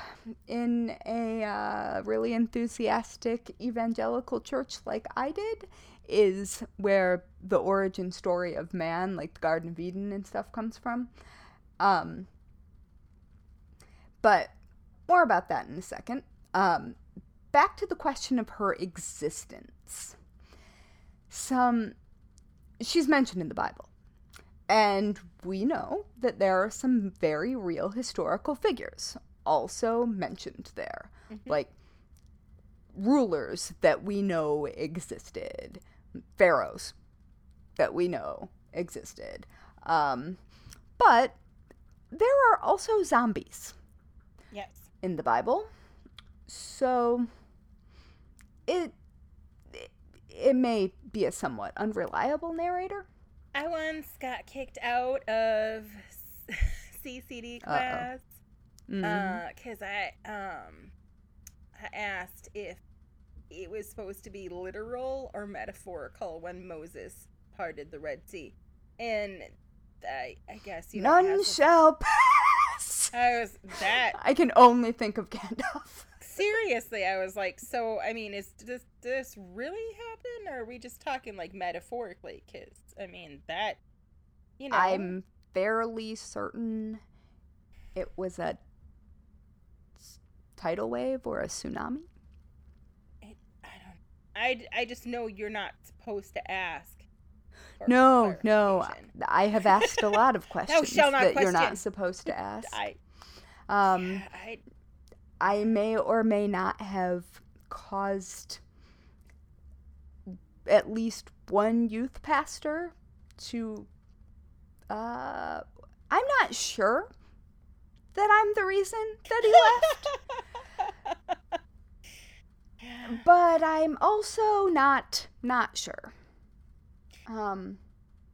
in a uh, really enthusiastic evangelical church like I did, is where the origin story of man, like the Garden of Eden and stuff, comes from. Um, but more about that in a second. Um, Back to the question of her existence. Some, she's mentioned in the Bible. And we know that there are some very real historical figures also mentioned there. Mm-hmm. Like rulers that we know existed. Pharaohs that we know existed. Um, but there are also zombies. Yes. In the Bible. So... It, it it may be a somewhat unreliable narrator. I once got kicked out of C C D class because mm-hmm. uh, I um I asked if it was supposed to be literal or metaphorical when Moses parted the Red Sea, and I I guess you know, none shall to... pass. I was that I can only think of Gandalf. Seriously, I was like, so, I mean, is this, this really happen? Or are we just talking, like, metaphorically? Because, I mean, that, you know. I'm fairly certain it was a tidal wave or a tsunami. It, I don't I, I just know you're not supposed to ask. No, no. I have asked a lot of questions shall not that question. You're not supposed to ask. I, um, yeah, I... I may or may not have caused at least one youth pastor to, uh, I'm not sure that I'm the reason that he left, but I'm also not, not sure. Um,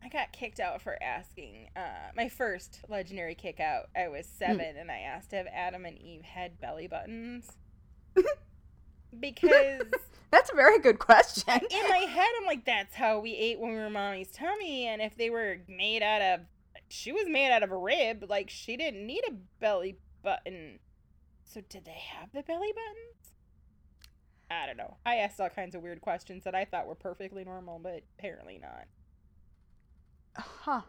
I got kicked out for asking. Uh, my first legendary kick out, I was seven, mm. and I asked if Adam and Eve had belly buttons. Because... That's a very good question. In my head, I'm like, that's how we ate when we were mommy's tummy, and if they were made out of... She was made out of a rib, like, she didn't need a belly button. So did they have the belly buttons? I don't know. I asked all kinds of weird questions that I thought were perfectly normal, but apparently not. Huh.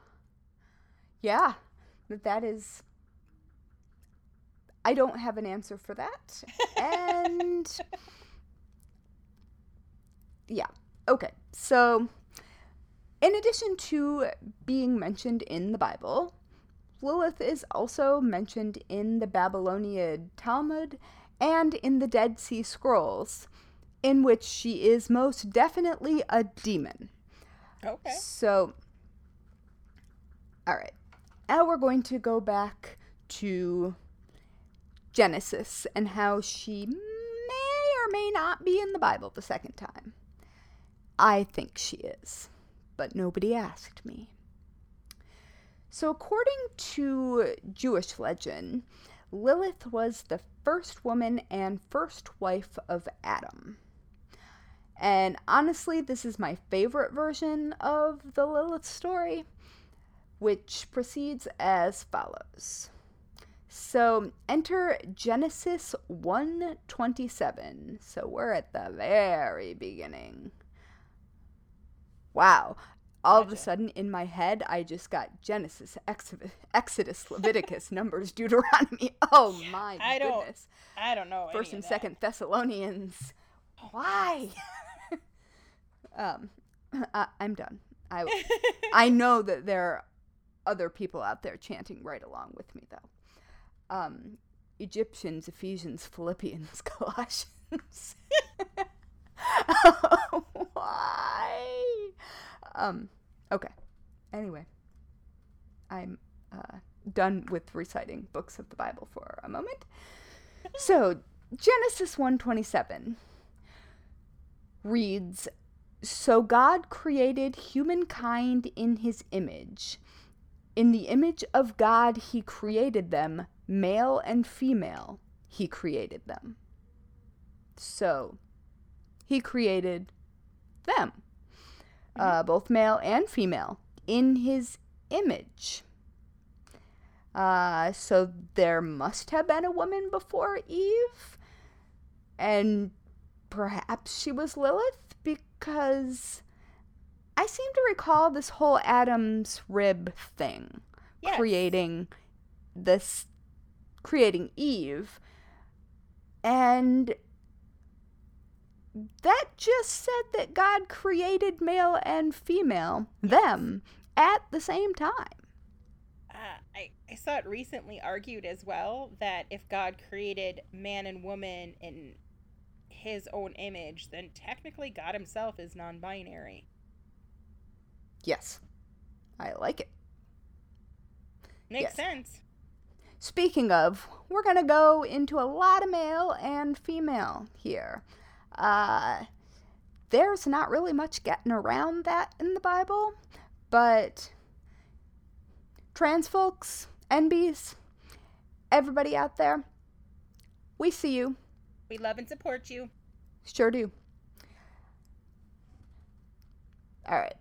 Yeah. That is... I don't have an answer for that. And... yeah. Okay. So, in addition to being mentioned in the Bible, Lilith is also mentioned in the Babylonian Talmud and in the Dead Sea Scrolls, in which she is most definitely a demon. Okay. So... All right, now we're going to go back to Genesis and how she may or may not be in the Bible the second time. I think she is, but nobody asked me. So according to Jewish legend, Lilith was the first woman and first wife of Adam. And honestly, this is my favorite version of the Lilith story, which proceeds as follows. So enter Genesis one twenty-seven. So we're at the very beginning. Wow. All gotcha. Of a sudden, in my head, I just got Genesis, Exodus, Exodus Leviticus, Numbers, Deuteronomy. Oh, yeah, my I goodness. Don't, I don't know. First and that. Second Thessalonians. Oh, why? um, I, I'm done. I, I know that there are other people out there chanting right along with me, though. Um, Egyptians, Ephesians, Philippians, Colossians. Oh, why? Um, okay. Anyway, I'm uh, done with reciting books of the Bible for a moment. So, Genesis one twenty-seven reads, "So God created humankind in his image. In the image of God he created them, male and female he created them." So, he created them. Uh, both male and female, in his image. Uh, so there must have been a woman before Eve, and perhaps she was Lilith, because I seem to recall this whole Adam's rib thing, yes. creating this, creating Eve, and that just said that God created male and female, them, at the same time. Uh, I, I saw it recently argued as well that if God created man and woman in his own image, then technically God himself is non-binary. Yes. I like it. Makes yes. sense. Speaking of, we're going to go into a lot of male and female here. Uh, there's not really much getting around that in the Bible, but trans folks, N Bs, everybody out there, we see you. We love and support you. Sure do. All right.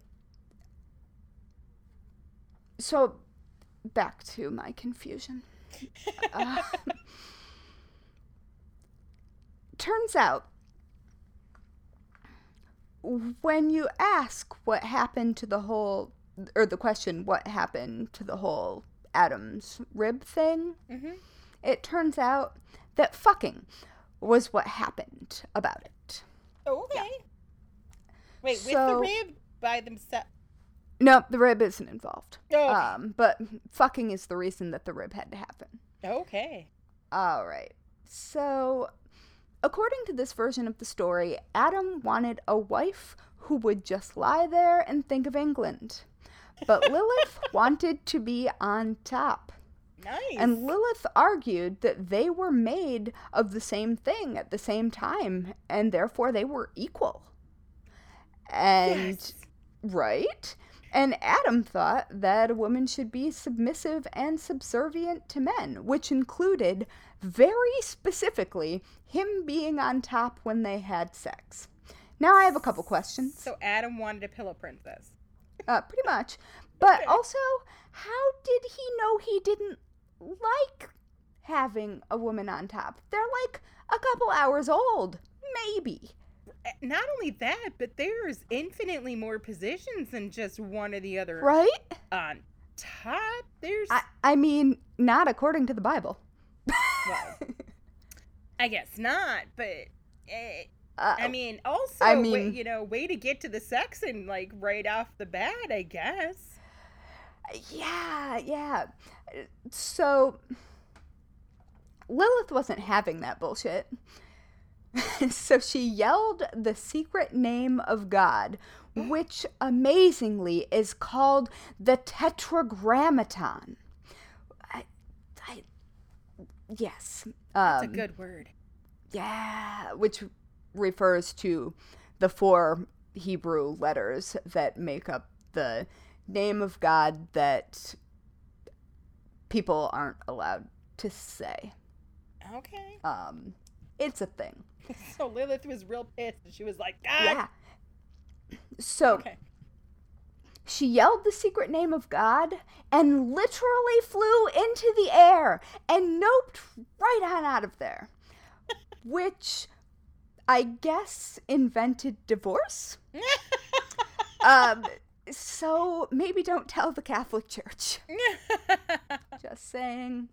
So, back to my confusion. uh, turns out, when you ask what happened to the whole, or the question, what happened to the whole Adam's rib thing, mm-hmm. it turns out that fucking was what happened about it. Oh, okay. Yeah. Wait, so, with the rib by themselves? No, the rib isn't involved. Oh, okay. Um, but fucking is the reason that the rib had to happen. Okay. All right. So, according to this version of the story, Adam wanted a wife who would just lie there and think of England. But Lilith wanted to be on top. Nice. And Lilith argued that they were made of the same thing at the same time, and therefore they were equal. And, yes. right? And Adam thought that a woman should be submissive and subservient to men, which included, very specifically, him being on top when they had sex. Now I have a couple questions. So Adam wanted a pillow princess. Uh, pretty much. But okay. also, how did he know he didn't like having a woman on top? They're like a couple hours old, maybe. Not only that, but there's infinitely more positions than just one or the other. Right? On top, there's... I, I mean, not according to the Bible. Well, I guess not, but... It, I mean, also, I mean, way, you know, way to get to the sex and, like, right off the bat, I guess. Yeah, yeah. So, Lilith wasn't having that bullshit. So she yelled the secret name of God, which amazingly is called the Tetragrammaton. I, I, yes. Um, That's a good word. Yeah, which refers to the four Hebrew letters that make up the name of God that people aren't allowed to say. Okay. Um, it's a thing. So Lilith was real pissed, and she was like, "God." Yeah. So okay. She yelled the secret name of God and literally flew into the air and noped right on out of there, which I guess invented divorce. um, so maybe don't tell the Catholic Church. Just saying.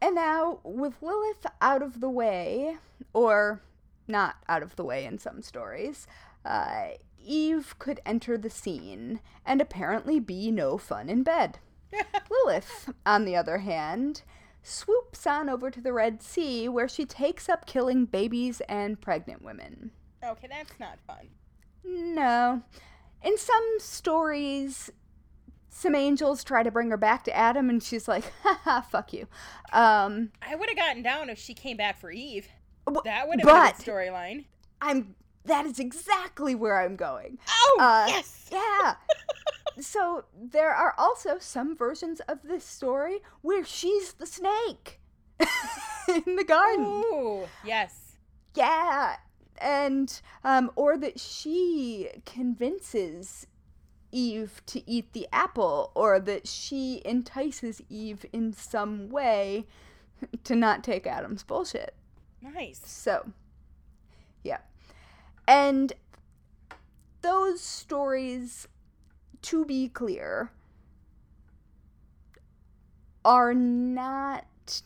And now, with Lilith out of the way, or not out of the way in some stories, uh, Eve could enter the scene and apparently be no fun in bed. Lilith, on the other hand, swoops on over to the Red Sea, where she takes up killing babies and pregnant women. Okay, that's not fun. No. In some stories, some angels try to bring her back to Adam, and she's like, haha, fuck you. Um, I would have gotten down if she came back for Eve. But, that would have been the storyline. I'm, that is exactly where I'm going. Oh, uh, yes! Yeah. So there are also some versions of this story where she's the snake in the garden. Ooh, yes. Yeah. And, um, or that she convinces Eve to eat the apple, or that she entices Eve in some way to not take Adam's bullshit. Nice. So, yeah. And those stories, to be clear, are not,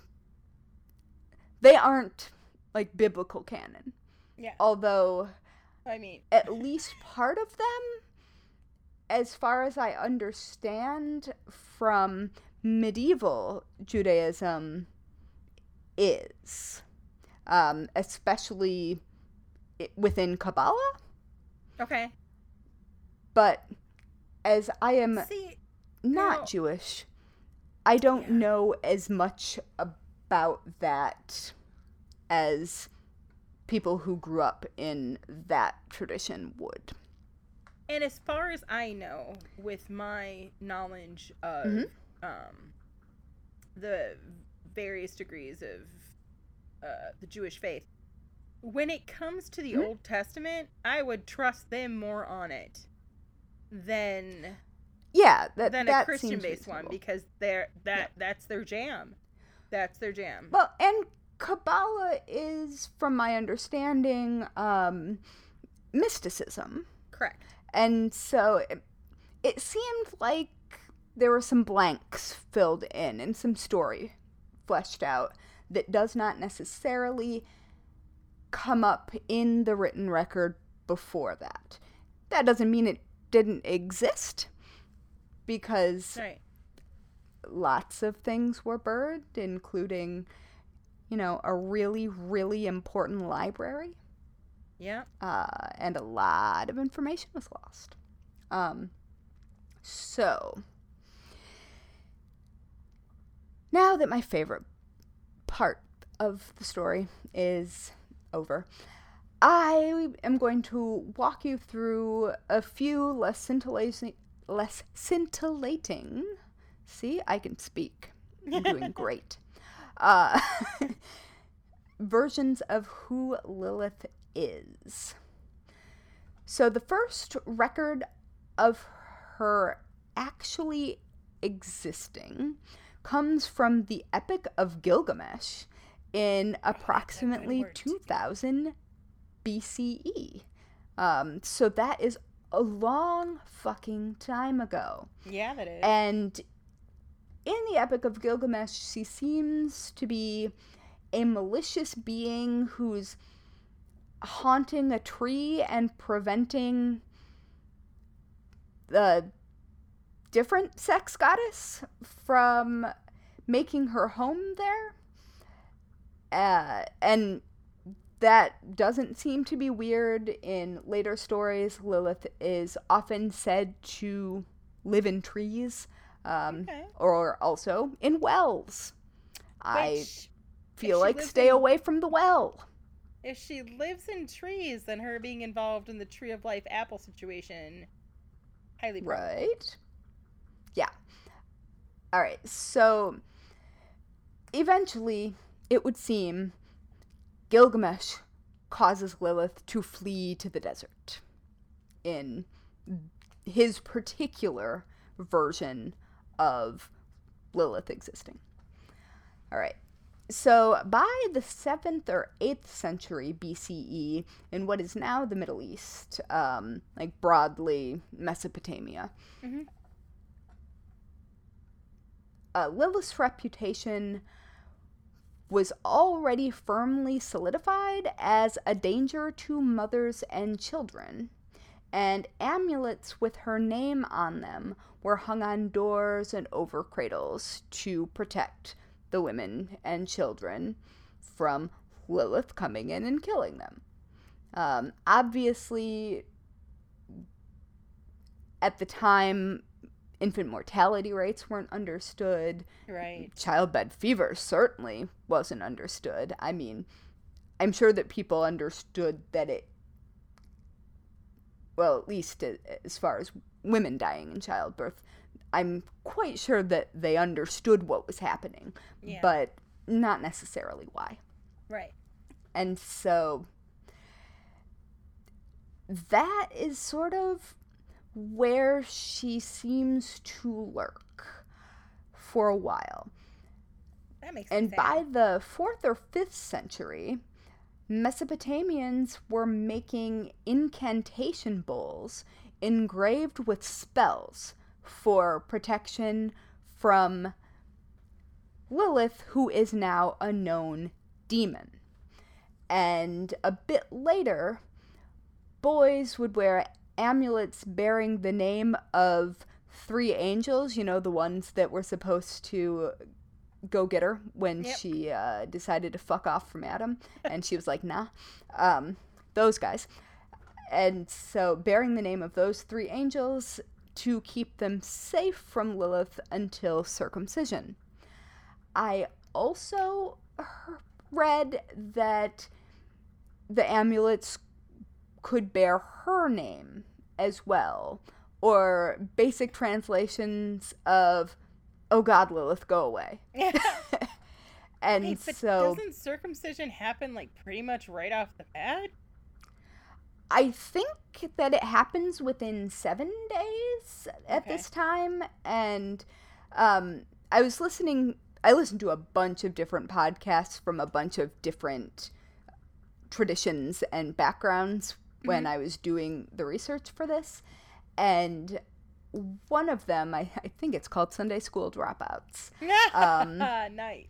they aren't, like, biblical canon. Yeah. Although, I mean, at least part of them, as far as I understand from medieval Judaism, is, um, especially within Kabbalah. Okay. But as I am See, not no. Jewish, I don't yeah. know as much about that as people who grew up in that tradition would. And as far as I know, with my knowledge of mm-hmm. um, the various degrees of uh, the Jewish faith, when it comes to the mm-hmm. Old Testament, I would trust them more on it than yeah that, than that a Christian-based one, because they're that yeah. that's their jam. That's their jam. Well, and Kabbalah is, from my understanding, um, mysticism. Correct. And so it, it seemed like there were some blanks filled in and some story fleshed out that does not necessarily come up in the written record before that. That doesn't mean it didn't exist, because right. lots of things were burned, including, you know, a really, really important library. Yeah. Uh, and a lot of information was lost. Um, so, now that my favorite part of the story is over, I am going to walk you through a few less scintillating, less scintillating, see, I can speak. I'm doing great. Uh, versions of who Lilith is. is. So the first record of her actually existing comes from the Epic of Gilgamesh in approximately two thousand B C E. Um, so that is a long fucking time ago. Yeah, that is. And in the Epic of Gilgamesh, she seems to be a malicious being who's haunting a tree and preventing the different sex goddess from making her home there. Uh, and that doesn't seem to be weird. In later stories, Lilith is often said to live in trees, um, okay. or also in wells. Which, I feel like stay in- away from the well. If she lives in trees, then her being involved in the Tree of Life apple situation, highly probable. Right? Yeah. All right, so eventually, it would seem, Gilgamesh causes Lilith to flee to the desert in his particular version of Lilith existing. All right. So by the seventh or eighth century B C E, in what is now the Middle East, um, like broadly Mesopotamia, mm-hmm. uh, Lilith's reputation was already firmly solidified as a danger to mothers and children, and amulets with her name on them were hung on doors and over cradles to protect the women and children from Lilith coming in and killing them. Um, obviously, at the time, infant mortality rates weren't understood. Right. Childbed fever certainly wasn't understood. I mean, I'm sure that people understood that it, well, at least as far as women dying in childbirth, I'm quite sure that they understood what was happening, yeah. but not necessarily why. Right. And so that is sort of where she seems to lurk for a while. That makes sense. And by the fourth or fifth century, Mesopotamians were making incantation bowls engraved with spells for protection from Lilith, who is now a known demon. And a bit later, boys would wear amulets bearing the name of three angels, you know, the ones that were supposed to go get her when yep. she uh, decided to fuck off from Adam, and she was like, nah, um, those guys. And so bearing the name of those three angels to keep them safe from Lilith until circumcision. I also read that the amulets could bear her name as well, or basic translations of, oh God, Lilith, go away. Yeah. and hey, but so... doesn't circumcision happen, like, pretty much right off the bat? I think that it happens within seven days at okay. this time, and um, I was listening, I listened to a bunch of different podcasts from a bunch of different traditions and backgrounds mm-hmm. when I was doing the research for this, and one of them, I, I think it's called Sunday School Dropouts. um, nice.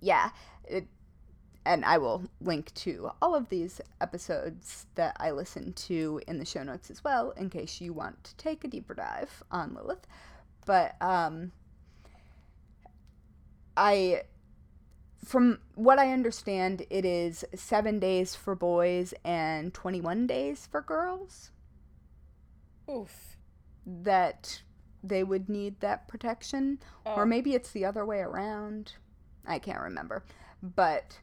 Yeah, it, and I will link to all of these episodes that I listened to in the show notes as well, in case you want to take a deeper dive on Lilith. But um, I, from what I understand, it is seven days for boys and twenty-one days for girls. Oof. That they would need that protection. Oh. Or maybe it's the other way around. I can't remember. But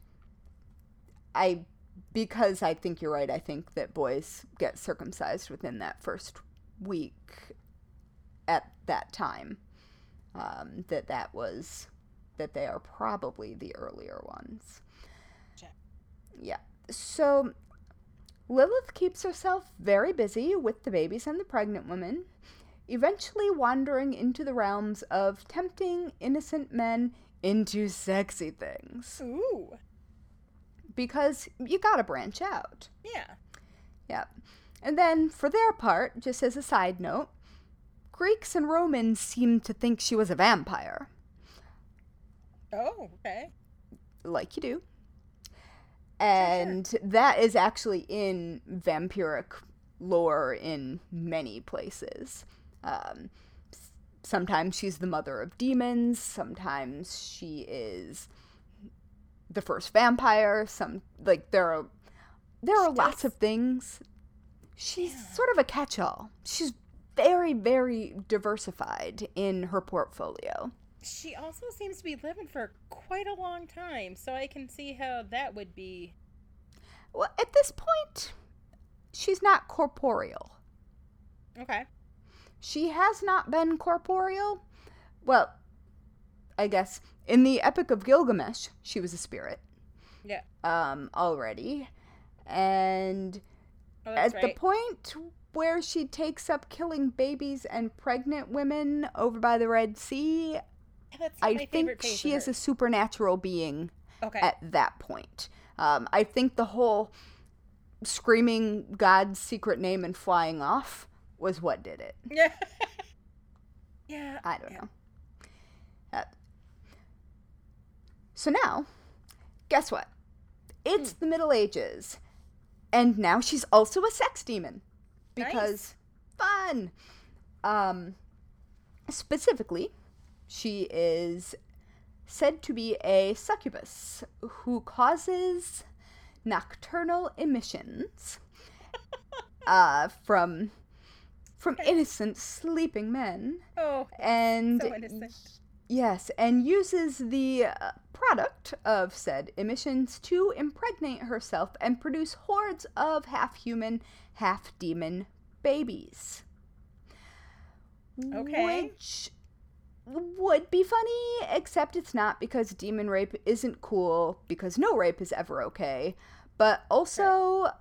I, because I think you're right, I think that boys get circumcised within that first week at that time, um, that that was, that they are probably the earlier ones. Check. Yeah. So Lilith keeps herself very busy with the babies and the pregnant women, eventually wandering into the realms of tempting innocent men into sexy things. Ooh. Because you gotta branch out. Yeah. Yeah. And then, for their part, just as a side note, Greeks and Romans seemed to think she was a vampire. Oh, okay. Like you do. And sure, sure. That is actually in vampiric lore in many places. Um, sometimes she's the mother of demons. Sometimes she is the first vampire. Some like there are there are she lots does. of things. She's yeah. sort of a catch-all. She's very, very diversified in her portfolio. She also seems to be living for quite a long time, so I can see how that would be. Well, at this point, she's not corporeal. Okay. She has not been corporeal. Well, I guess, in the Epic of Gilgamesh, she was a spirit. Yeah. Um, already. And oh, at right. the point where she takes up killing babies and pregnant women over by the Red Sea, yeah, that's I think she is a supernatural being okay. at that point. Um, I think the whole screaming God's secret name and flying off was what did it. Yeah. yeah. I don't yeah. know. Uh, so now, guess what? It's hmm. the Middle Ages. And now she's also a sex demon. Because nice. Fun. Um, specifically, she is said to be a succubus who causes nocturnal emissions uh, from from innocent sleeping men. Oh, and so innocent. Yes, and uses the uh, product of said emissions to impregnate herself and produce hordes of half-human, half-demon babies. Okay. Which would be funny, except it's not, because demon rape isn't cool, because no rape is ever okay. But also, right.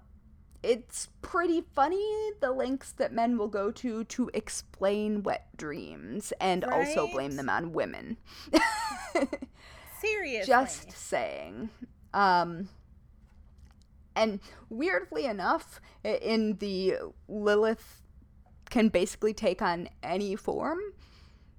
it's pretty funny the lengths that men will go to to explain wet dreams and right? also blame them on women. Seriously. Just saying. Um, and weirdly enough, in the Lilith can basically take on any form.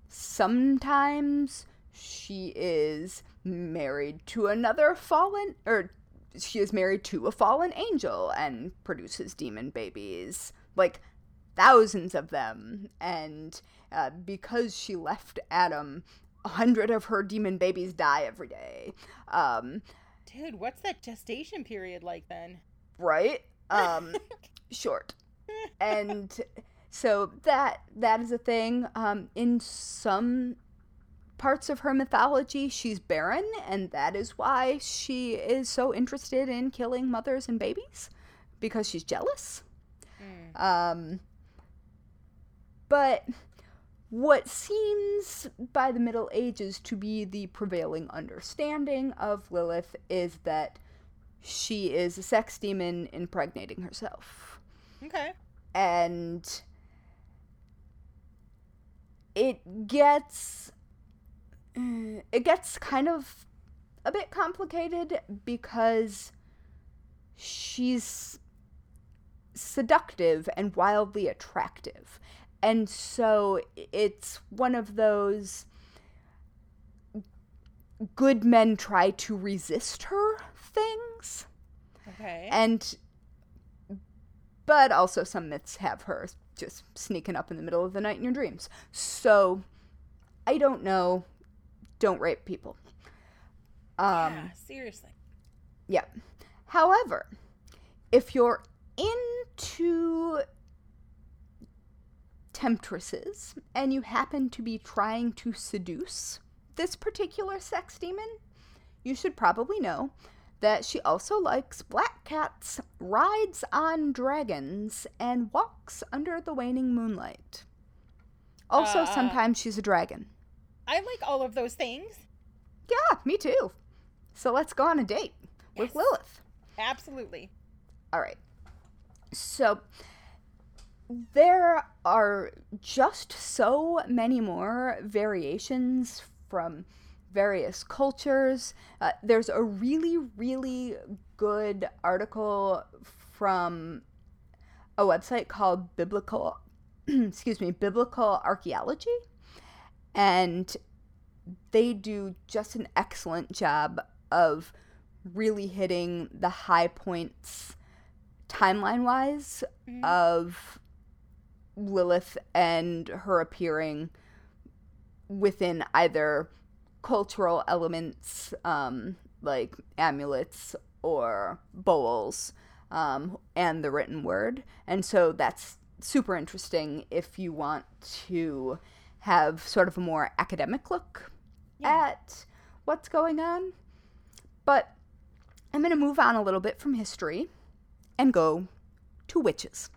Sometimes she is married to another fallen, or she is married to a fallen angel and produces demon babies, like thousands of them. And uh, because she left Adam, a hundred of her demon babies die every day. Um, Dude, what's that gestation period like then? Right? Um, short. And so that that is a thing. Um, in some parts of her mythology, she's barren, and that is why she is so interested in killing mothers and babies, because she's jealous. Mm. Um, but what seems by the Middle Ages to be the prevailing understanding of Lilith is that she is a sex demon impregnating herself. Okay. And It gets, it gets kind of a bit complicated because she's seductive and wildly attractive. And so it's one of those good men try to resist her things. Okay. And, but also some myths have her just sneaking up in the middle of the night in your dreams. So, I don't know. Don't rape people. Um, yeah, seriously. Yeah. However, if you're into temptresses and you happen to be trying to seduce this particular sex demon, you should probably know that she also likes black cats, rides on dragons, and walks under the waning moonlight. Also, uh, sometimes she's a dragon. I like all of those things. Yeah, me too. So let's go on a date yes. with Lilith. Absolutely. All right. So there are just so many more variations from various cultures. Uh, there's a really, really good article from a website called Biblical, excuse me, Biblical Archaeology, and they do just an excellent job of really hitting the high points timeline-wise mm-hmm. of Lilith and her appearing within either cultural elements, um, like amulets or bowls, um, and the written word. And so that's super interesting if you want to have sort of a more academic look yeah. at what's going on. But I'm going to move on a little bit from history and go to witches.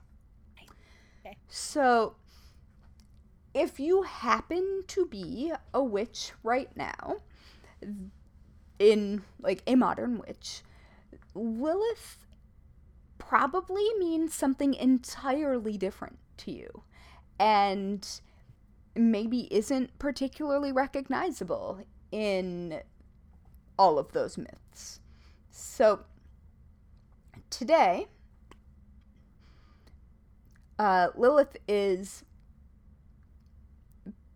Okay. So if you happen to be a witch right now, in, like, a modern witch, Lilith probably means something entirely different to you, and maybe isn't particularly recognizable in all of those myths. So, today, uh, Lilith is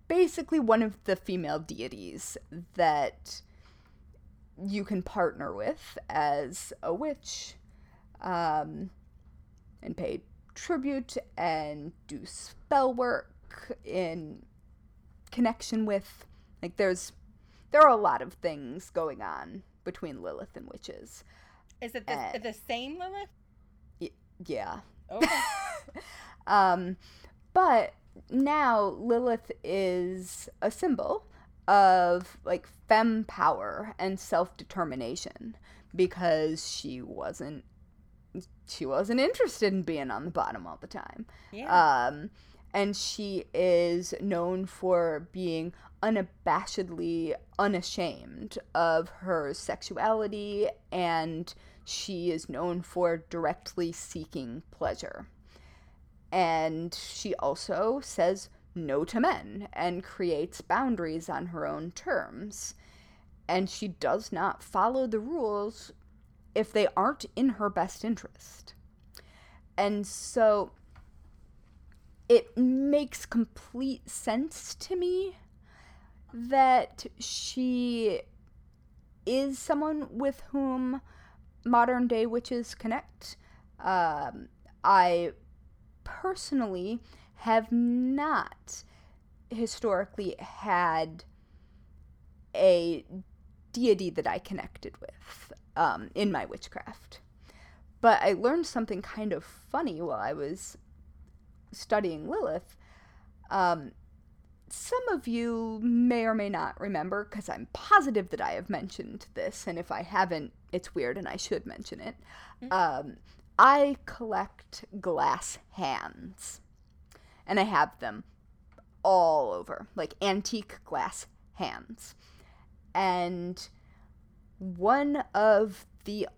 basically one of the female deities that you can partner with as a witch, um, and pay tribute and do spell work in connection with. Like, there's, there are a lot of things going on between Lilith and witches. Is it the, and, the same Lilith? Y- yeah. Okay. um, but now Lilith is a symbol of, like, femme power and self-determination, because she wasn't she wasn't interested in being on the bottom all the time. Yeah. Um, and she is known for being unabashedly unashamed of her sexuality, and she is known for directly seeking pleasure. And she also says no to men and creates boundaries on her own terms. And she does not follow the rules if they aren't in her best interest. And so it makes complete sense to me that she is someone with whom modern day witches connect. Um, I personally have not historically had a deity that I connected with um, in my witchcraft. But I learned something kind of funny while I was studying Lilith. Um, some of you may or may not remember, because I'm positive that I have mentioned this, and if I haven't, it's weird and I should mention it. Mm-hmm. Um, I collect glass hands. And I have them all over, like antique glass hands. And one of the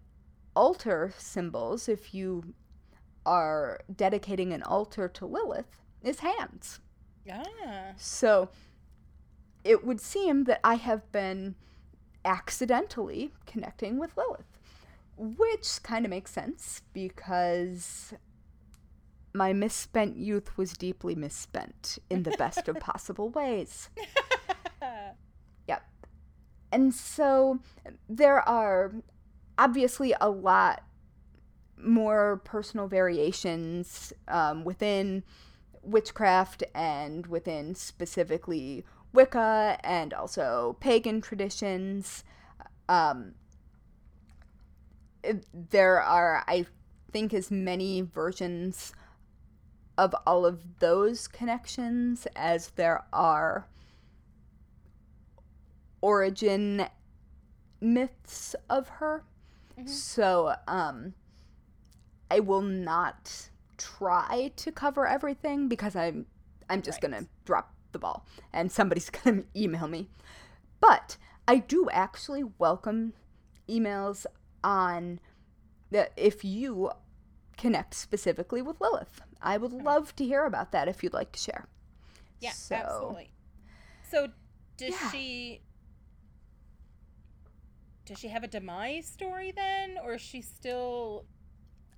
altar symbols, if you are dedicating an altar to Lilith, is hands. Yeah. So it would seem that I have been accidentally connecting with Lilith, which kind of makes sense because my misspent youth was deeply misspent in the best of possible ways. Yep. And so there are obviously a lot more personal variations um, within witchcraft and within specifically Wicca and also pagan traditions. Um, there are, I think, as many versions of all of those connections as there are origin myths of her. Mm-hmm. So um, I will not try to cover everything because I'm I'm just right. gonna drop the ball and somebody's gonna email me. But I do actually welcome emails on the, if you connect specifically with Lilith. I would love to hear about that if you'd like to share. Yeah, so, absolutely. So does yeah. she does she have a demise story then, or is she still?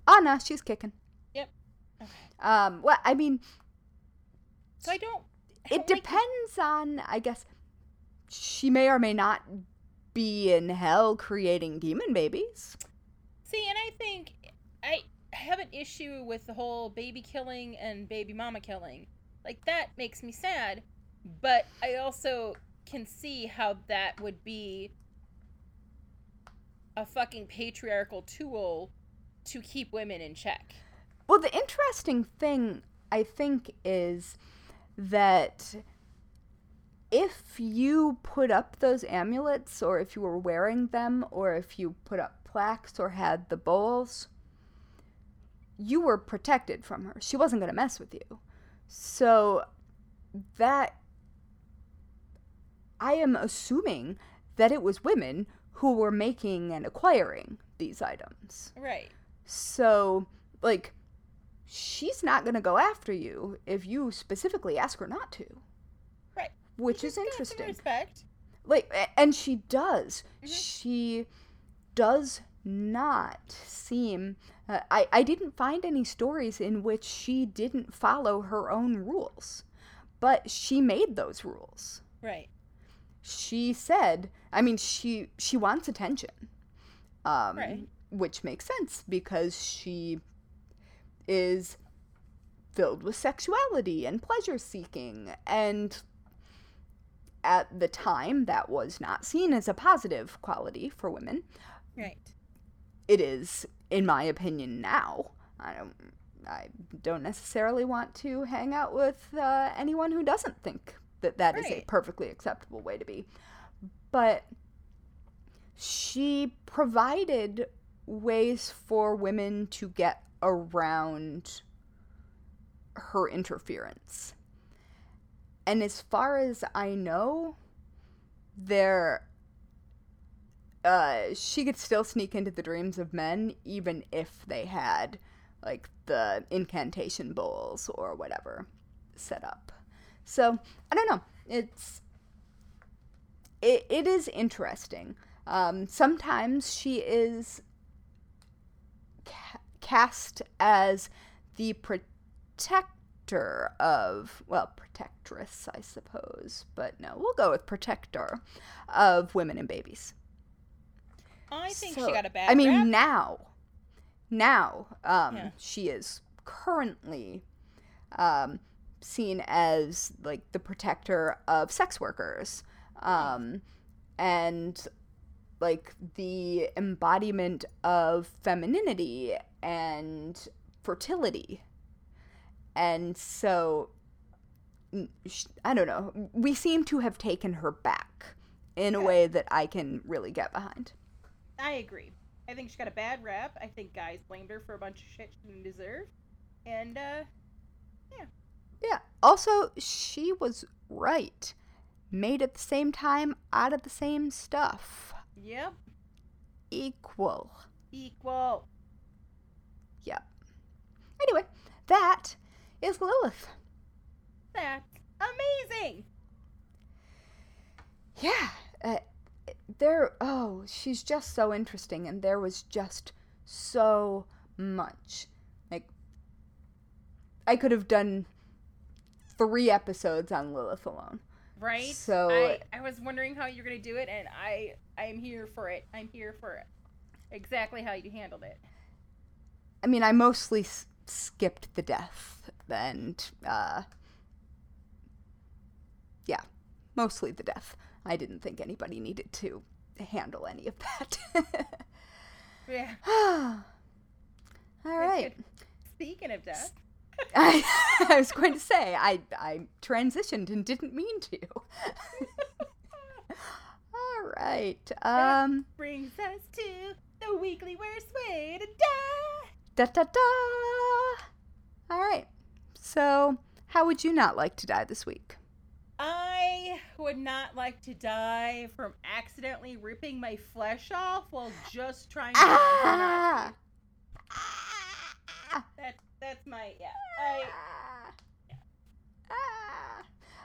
Oh no, she's kicking. Yep. Okay. Um, well, I mean, so I don't I it don't depends like... on, I guess, she may or may not be in hell creating demon babies. See, and I think I I have an issue with the whole baby killing and baby mama killing. Like, that makes me sad, but I also can see how that would be a fucking patriarchal tool to keep women in check. Well, the interesting thing, I think, is that if you put up those amulets, or if you were wearing them, or if you put up plaques or had the bowls, you were protected from her. She wasn't going to mess with you. So that I am assuming that it was women who were making and acquiring these items. Right. So, like, she's not going to go after you if you specifically ask her not to. Right. Which is interesting. Respect. Like, and she does. Mm-hmm. She does not seem... Uh, I, I didn't find any stories in which she didn't follow her own rules. But she made those rules. Right. She said... I mean, she, she wants attention. Um, right. Which makes sense because she is filled with sexuality and pleasure-seeking. And at the time, that was not seen as a positive quality for women. Right. It is, in my opinion, now. I don't, I don't necessarily want to hang out with uh, anyone who doesn't think that that right. is a perfectly acceptable way to be. But she provided ways for women to get around her interference. And as far as I know, there... Uh, she could still sneak into the dreams of men, even if they had, like, the incantation bowls or whatever set up. So, I don't know. It's... It, it is interesting. Um, sometimes she is ca- cast as the protector of, well, protectress, I suppose, but no, we'll go with protector of women and babies. I think so, she got a bad rap. I mean, rap. now, now, um, yeah. she is currently um, seen as, like, the protector of sex workers. Um, and, like, the embodiment of femininity and fertility. And so, I don't know, we seem to have taken her back in a way that I can really get behind. I agree. I think she got a bad rap. I think guys blamed her for a bunch of shit she didn't deserve. And, uh, yeah. Yeah. Also, she was right. Made at the same time, out of the same stuff. Yep. Equal. Equal. Yep. Anyway, that is Lilith. That's amazing! Yeah. Uh, there, oh, she's just so interesting, and there was just so much. Like, I could have done three episodes on Lilith alone. Right? So I, I was wondering how you were going to do it, and I I'm here for it. I'm here for it. Exactly how you handled it. I mean, I mostly s- skipped the death, and, uh, yeah, mostly the death. I didn't think anybody needed to handle any of that. Yeah. All right. Speaking of death. I, I was going to say, I I transitioned and didn't mean to. All right. Um, that brings us to the weekly worst way to die. Da da da. All right. So, how would you not like to die this week? I would not like to die from accidentally ripping my flesh off while just trying to. Ah! Ah! That's That's my, yeah. I, yeah.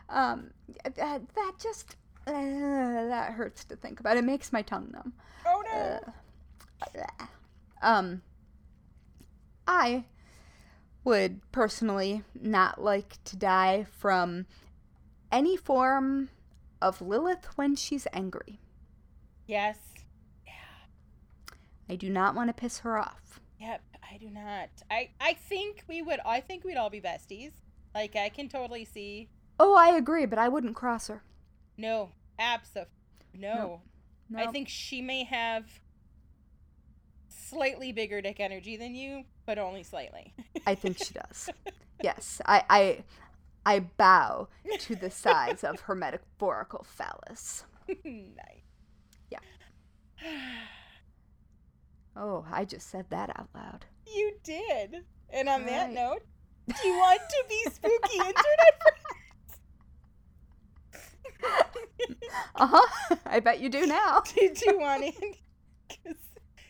Ah, um, that, that just, uh, that hurts to think about. It makes my tongue numb. Oh, no. Uh, um, I would personally not like to die from any form of Lilith when she's angry. Yes. Yeah. I do not want to piss her off. Yep. I do not. I, I think we would, I think we'd all be besties. Like, I can totally see. Oh, I agree, but I wouldn't cross her. No, absolutely. No. no. I think she may have slightly bigger dick energy than you, but only slightly. I think she does. Yes. I, I, I bow to the size of her metaphorical phallus. Nice. Yeah. Oh, I just said that out loud. You did. And on right. that note, do you want to be spooky internet friends? Uh-huh. I bet you do now. Did you want it?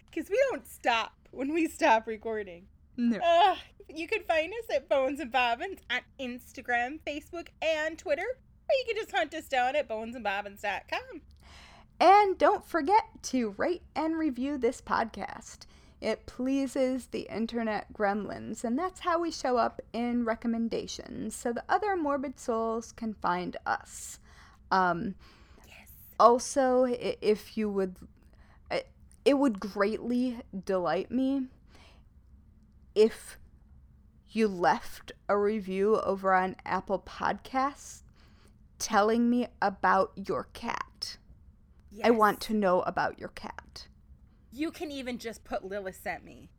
Because we don't stop when we stop recording. No. Uh, you can find us at Bones and Bobbins on Instagram, Facebook, and Twitter. Or you can just hunt us down at bones and bobbins dot com. And don't forget to rate and review this podcast. It pleases the internet gremlins, and that's how we show up in recommendations, so the other morbid souls can find us. Um, yes. Also, if you would, it would greatly delight me if you left a review over on Apple Podcasts telling me about your cat. Yes. I want to know about your cat. You can even just put Lilith sent me.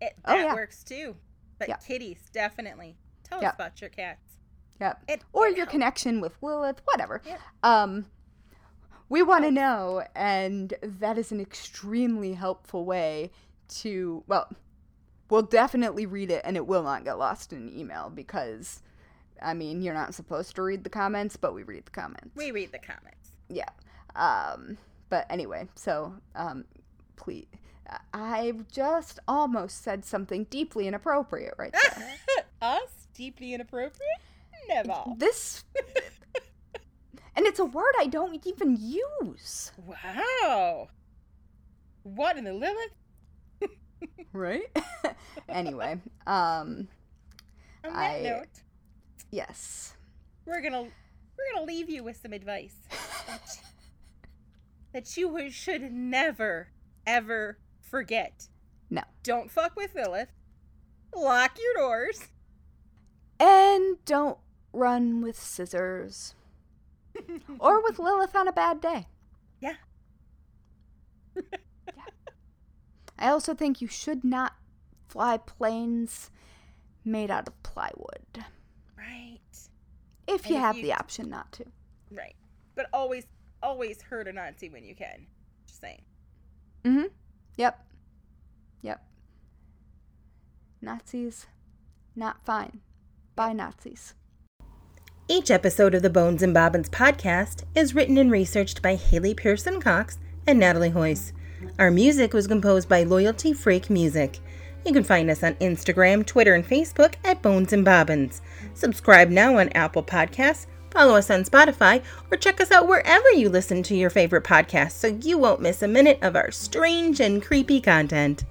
It, that oh, yeah. works too. But yeah. kitties, definitely. Tell yeah. us about your cats. Yep. It, or it your helps. Connection with Lilith, whatever. Yeah. Um, we want to oh. know, and that is an extremely helpful way to, well, we'll definitely read it, and it will not get lost in email because, I mean, you're not supposed to read the comments, but we read the comments. We read the comments. Yeah. Um, but anyway, so... Um, Please. I've just almost said something deeply inappropriate right there. Us? Deeply inappropriate? Never. This. And it's a word I don't even use. Wow. What in the Lilith? Right? Anyway. Um, On that I, note. Yes. We're gonna we're gonna leave you with some advice that, that you should never. Ever forget. No. Don't fuck with Lilith. Lock your doors. And don't run with scissors. Or with Lilith on a bad day. Yeah. Yeah. I also think you should not fly planes made out of plywood. Right. If and you if have you... the option not to. Right. But always, always hurt a Nazi when you can. Just saying. Mm-hmm. Yep. Yep. Nazis, not fine. Bye, Nazis. Each episode of the Bones and Bobbins podcast is written and researched by Haley Pearson Cox and Natalie Hoyce. Our music was composed by Loyalty Freak Music. You can find us on Instagram, Twitter, and Facebook at Bones and Bobbins. Subscribe now on Apple Podcasts. Follow us on Spotify, or check us out wherever you listen to your favorite podcasts so you won't miss a minute of our strange and creepy content.